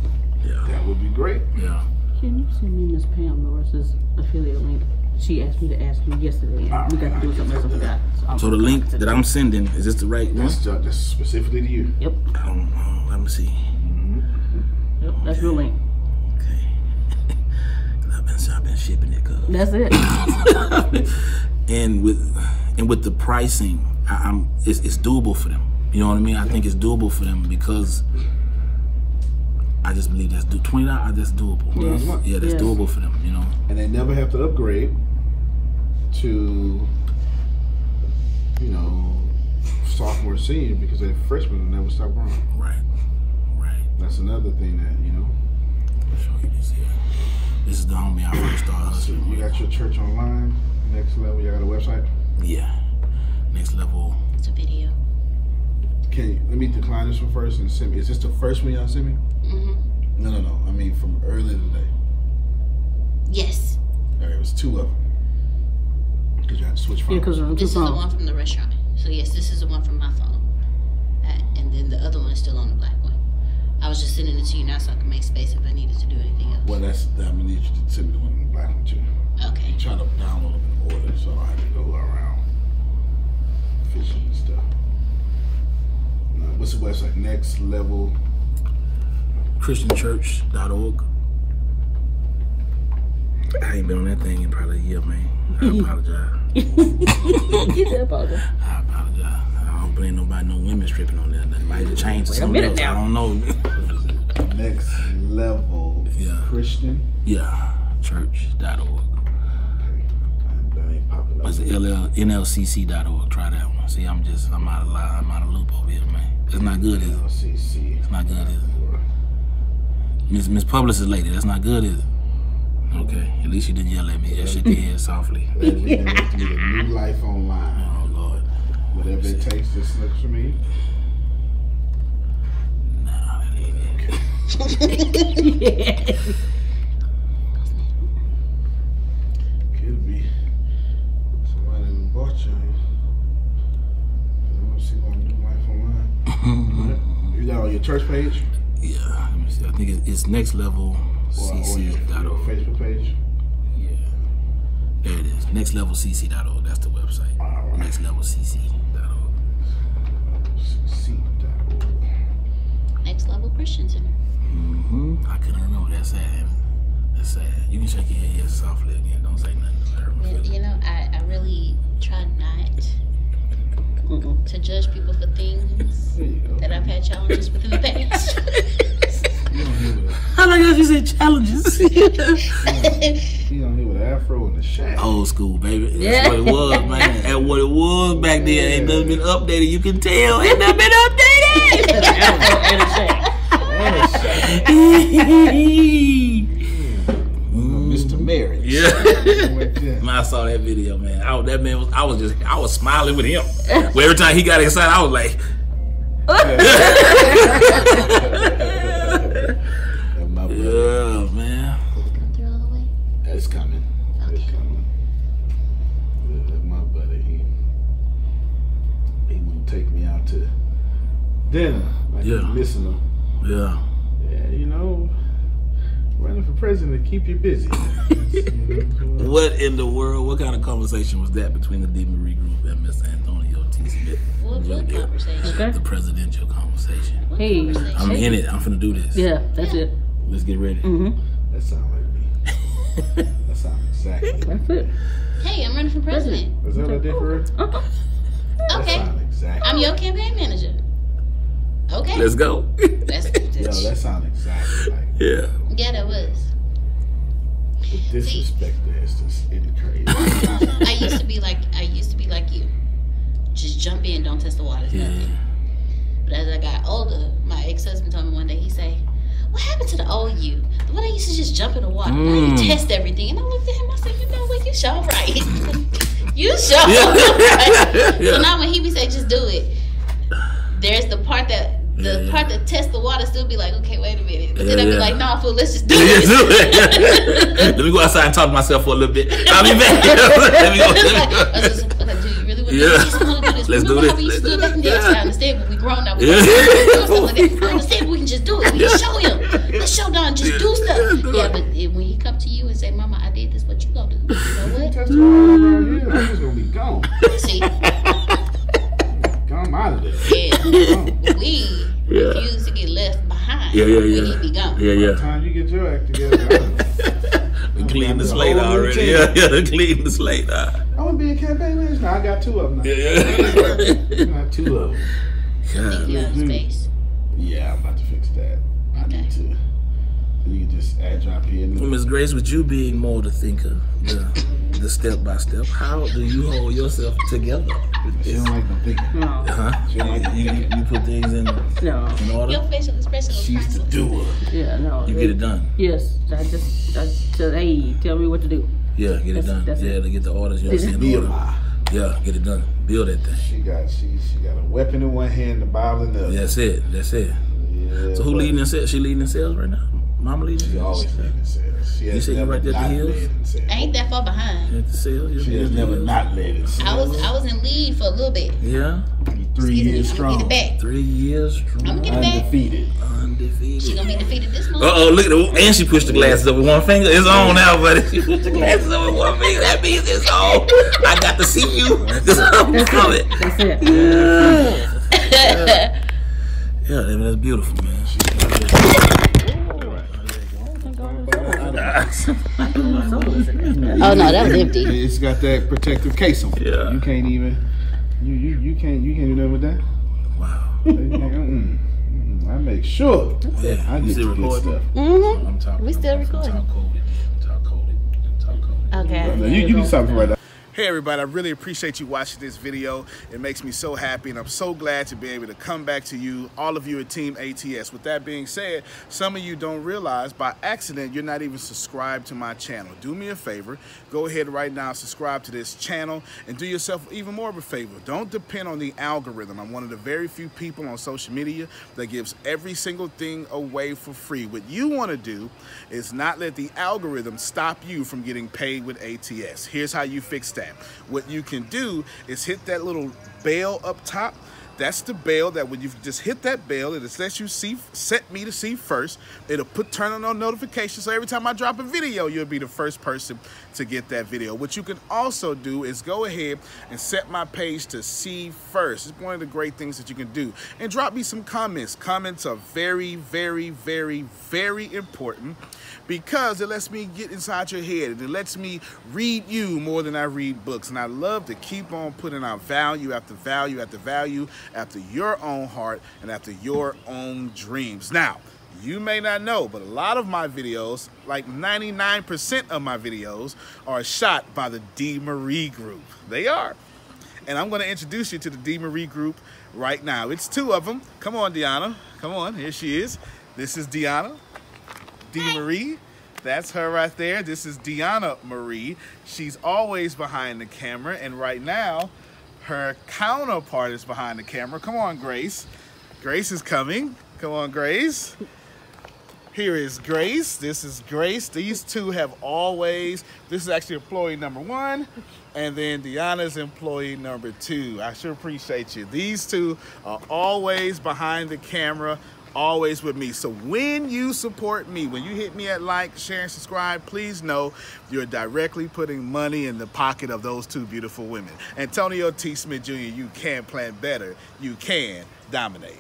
Yeah. That would be great. Yeah. Can you send me Miss Pam Norris's affiliate link? She asked me to ask you yesterday. We got to do something else. So the link that I'm sending, is this the right one? That's specifically to you. Yep. I don't know. Let me see. Yep, that's your link. Okay. I've been shipping it, cuz. That's it. and with the pricing, it's doable for them. You know what I mean? I think it's doable for them because I just believe that's $20. That's doable. Yeah, that's doable for them. You know. And they never have to upgrade to, you know, sophomore, senior, because they're freshmen will never stop growing. Right. That's another thing that, you know. I'll show you this here. This is the homie I first started hustling with. You got your church online, Next Level. You got a website? Yeah. Next Level. It's a video. Okay, let me decline this one first and send me. Is this the first one y'all sent me? Mm-hmm. No. I mean from earlier today. Yes. All right, it was two of them. Because you had to switch phones. Yeah, because this is the one from the restaurant. So yes, this is the one from my phone. And then the other one is still on the black one. I was just sending it to you now so I can make space if I needed to do anything else. Well, I'm going to need you to send me the one in the black one too. Okay. I'm trying to download them in order so I can go around fishing and stuff. Now, what's the website? Next Level ChristianChurch.org. I ain't been on that thing in probably a year, man. I apologize. You did apologize. I apologize. I don't blame nobody, no women stripping on that. That might have changed to something else. Now. I don't know. Next Level Christian? Yeah. Church.org. What's it? NLCC.org. Try that one. See, I'm out of line. I'm out of loop over here, man. It's not good, is it? NLCC. It's not good, is it? Miss Publicist Lady, that's not good, is it? Okay, at least you didn't yell at me. That shit did softly. That is new life online. Oh, Lord. Whatever it takes to slip for me. Nah, that ain't it. Could be. Somebody who bought you. I don't see my new life online. You got on your church page? Yeah, let me see. I think it's Next Level. CC.org. Facebook page? Yeah. There it is. Nextlevelcc.org. That's the website. Right. Nextlevelcc.org. Nextlevelcc.org. Next Level Christian Center. Mm-hmm. I couldn't remember. That's sad. That's sad. You can shake your head softly again. Don't say nothing. But, you know, I really try not to judge people for things that I've had challenges with in the past. You don't hear with I like how you said challenges. You don't hear with an afro in the shack. Old school, baby. That's what it was, man. That's what it was back then. Ain't nothing been updated. You can tell. Ain't nothing been updated. Mr. Marriage. Yeah. Man, I saw that video, man. I was smiling with him. Well, every time he got excited, I was like. Yeah, man. Come through all the way? It's coming. Okay. It's coming. Yeah, my buddy, he would take me out to dinner. Like a listener. Yeah. Yeah, you know, running for president to keep you busy. What in the world? What kind of conversation was that between the DeMarie Group and Mr. Antonio T. Smith? What conversation? The presidential conversation. Hey. I'm in it. I'm finna do this. Yeah, that's it. Let's get ready. Mm-hmm. That sounds like me. That sounds exactly. That's it. Hey, I'm running for president. Is that what I did for her? Okay. That sounds exactly. I'm your campaign manager. Okay. Let's go. Yo, that sounds exactly like me. Yeah. Yeah, that was. The disrespect there is just in the crazy. I used to be like you. Just jump in, don't test the water. Nothing. But as I got older, my ex-husband told me one day, he said, what happened to the old you? The one I used to just jump in the water. Now you test everything. And I looked at him, I said, you know what? You sure right. You sure right. Yeah. So now when he be saying, just do it, there's the part that tests the water still be like, okay, wait a minute. But then I'd be like, nah, fool, let's just do it. Let me go outside and talk to myself for a little bit. I'll be back. Let me go. Like, do you really want to do this? Let's do this. We used to do this and the other time. Instead, but we grown up. I understand, we can just do it. We can show him. Let's show Don. Just do stuff. Yeah, but when he come to you and say, Mama, I did this, what you gonna do? You know what? I'm just gonna be gone. See? I'm out of there. Yeah. We refuse to get left behind. Yeah. We be gone. Yeah. By the time you get your act together, we clean the slate already. They clean the slate out. I'm gonna be a campaign manager. Now I got two of them. Now. Yeah. Got two of them. Yeah. Think you're in space. Yeah, I'm about to fix that. I need to. you just add drop here. Well, Miss Grace, with you being more the thinker, the step by step, how do you hold yourself together? She don't like the thinking. No. She don't like the thinking. You put things in order. Your facial expression. She's the doer. Yeah, no. You get it done. Yes, hey, tell me what to do. Yeah, get it done. Yeah, to get the orders. You know, see the order. Yeah, get it done. Build that thing. She got a weapon in one hand, the Bible in the other. That's it. That's it. Yeah, so who leading in sales? She leading in sales right now. Mama leading. She always leading in sales. You said you right there at the hills. Ain't that far behind. At the sales. She has never not led in sales. I was in lead for a little bit. Yeah. 3 years strong. I'm gonna get it back. 3 years strong. I'm gonna get it back. Undefeated. She gonna be defeated this month. Uh oh, look at the, and she pushed the glasses up with one finger. It's on now, buddy. She pushed the glasses up with one finger. That means it's on. I got to see you. That's it. That's it. Yeah. Yeah, I mean, that's beautiful, man. Oh no, that was empty. It's got that protective case on it. Yeah. You can't even. You can't do nothing with that. Wow. I make sure. Yeah. I get the good stuff. Mm-hmm. I'm talking. We still recording. Talk coded. Okay. No, you can stop right now. Hey everybody, I really appreciate you watching this video. It makes me so happy and I'm so glad to be able to come back to you. All of you at Team ATS. With that being said, some of you don't realize by accident you're not even subscribed to my channel. Do me a favor, go ahead right now, subscribe to this channel and do yourself even more of a favor. Don't depend on the algorithm. I'm one of the very few people on social media that gives every single thing away for free. What you want to do is not let the algorithm stop you from getting paid with ATS. Here's how you fix that. What you can do is hit that little bell up top. That's the bell that when you just hit that bell, it lets you see, set me to see first. It'll turn on notifications, so every time I drop a video, you'll be the first person to get that video. What you can also do is go ahead and set my page to see first. It's one of the great things that you can do. And drop me some comments. Comments are very, very, very, very important because it lets me get inside your head and it lets me read you more than I read books. And I love to keep on putting out value after value after value after your own heart and after your own dreams. Now, you may not know, but a lot of my videos, like 99% of my videos, are shot by the DeMarie Group. They are. And I'm going to introduce you to the DeMarie Group right now. It's two of them. Come on, Deanna. Come on. Here she is. This is Deanna. DeMarie. That's her right there. This is Deanna Marie. She's always behind the camera. And right now, her counterpart is behind the camera. Come on, Grace. Grace is coming. Come on, Grace. Here is Grace. This is Grace. These two have always, this is actually employee number one, and then Deanna's employee number two. I sure appreciate you. These two are always behind the camera, always with me. So when you support me, when you hit me at like, share, and subscribe, please know you're directly putting money in the pocket of those two beautiful women. Antonio T. Smith Jr., you can plan better. You can dominate.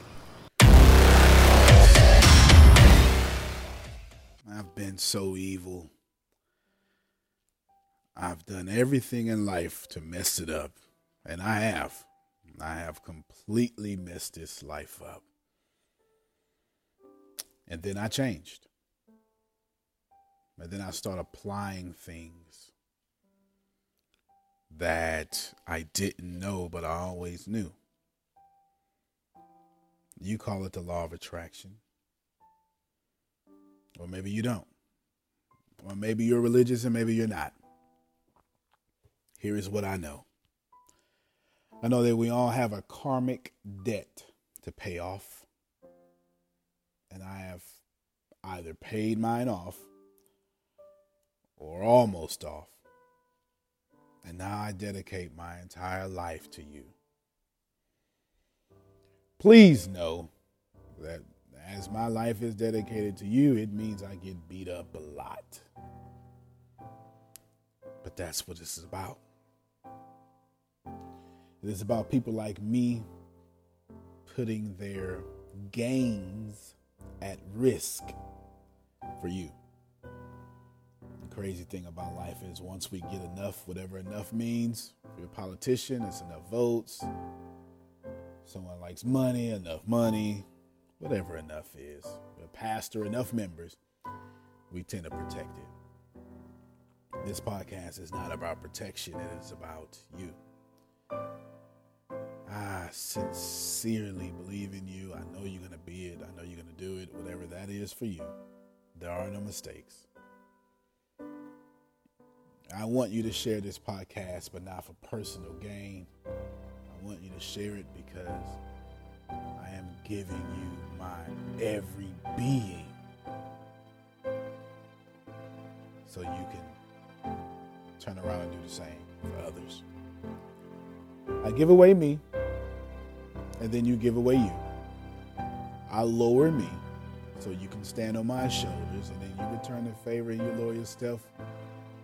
I've been so evil. I've done everything in life to mess it up. And I have. I have completely messed this life up. And then I changed. And then I started applying things that I didn't know, but I always knew. You call it the law of attraction. Or maybe you don't. Or maybe you're religious and maybe you're not. Here is what I know. I know that we all have a karmic debt to pay off. And I have either paid mine off or almost off. And now I dedicate my entire life to you. Please know that as my life is dedicated to you, it means I get beat up a lot. But that's what this is about. It is about people like me putting their gains at risk for you. The crazy thing about life is once we get enough, whatever enough means, if you're a politician, it's enough votes. Someone likes money, enough money, whatever enough is. You're a pastor, enough members. we tend to protect it. This podcast is not about protection. It is about you. I sincerely believe in you. I know you're going to be it. I know you're going to do it. Whatever that is for you, there are no mistakes. I want you to share this podcast, but not for personal gain. I want you to share it because I am giving you my every being so you can turn around and do the same for others. I give away me, and then you give away you. I lower me so you can stand on my shoulders, and then you return the favor and you lower yourself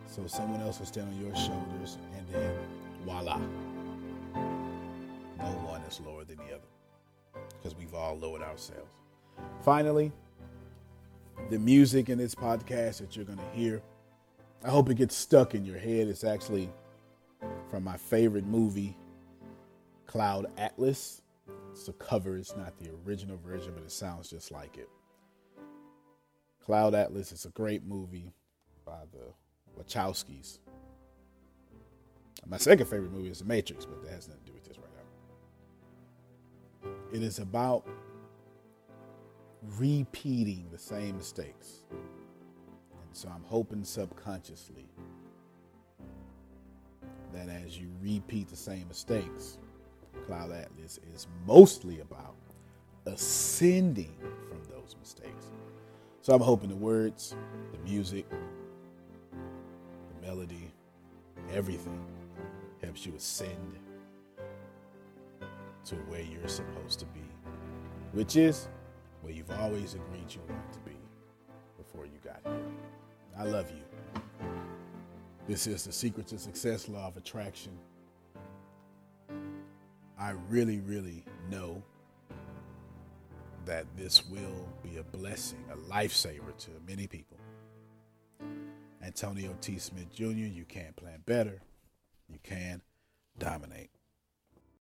so someone else will stand on your shoulders, and then voila. No one is lower than the other because we've all lowered ourselves. Finally, the music in this podcast that you're going to hear, I hope it gets stuck in your head. It's actually from my favorite movie, Cloud Atlas. It's a cover. It's not the original version, but it sounds just like it. Cloud Atlas is a great movie by the Wachowskis. My second favorite movie is The Matrix, but that has nothing to do with this right now. It is about repeating the same mistakes. And so I'm hoping subconsciously that as you repeat the same mistakes, Cloud Atlas is mostly about ascending from those mistakes. So I'm hoping the words, the music, melody, everything helps you ascend to where you're supposed to be, which is where you've always agreed you want to be before you got here. I love you. This is the Secret to Success Law of Attraction. I really, really know that this will be a blessing, a lifesaver to many people. Antonio T. Smith Jr., you can't plan better. You can dominate.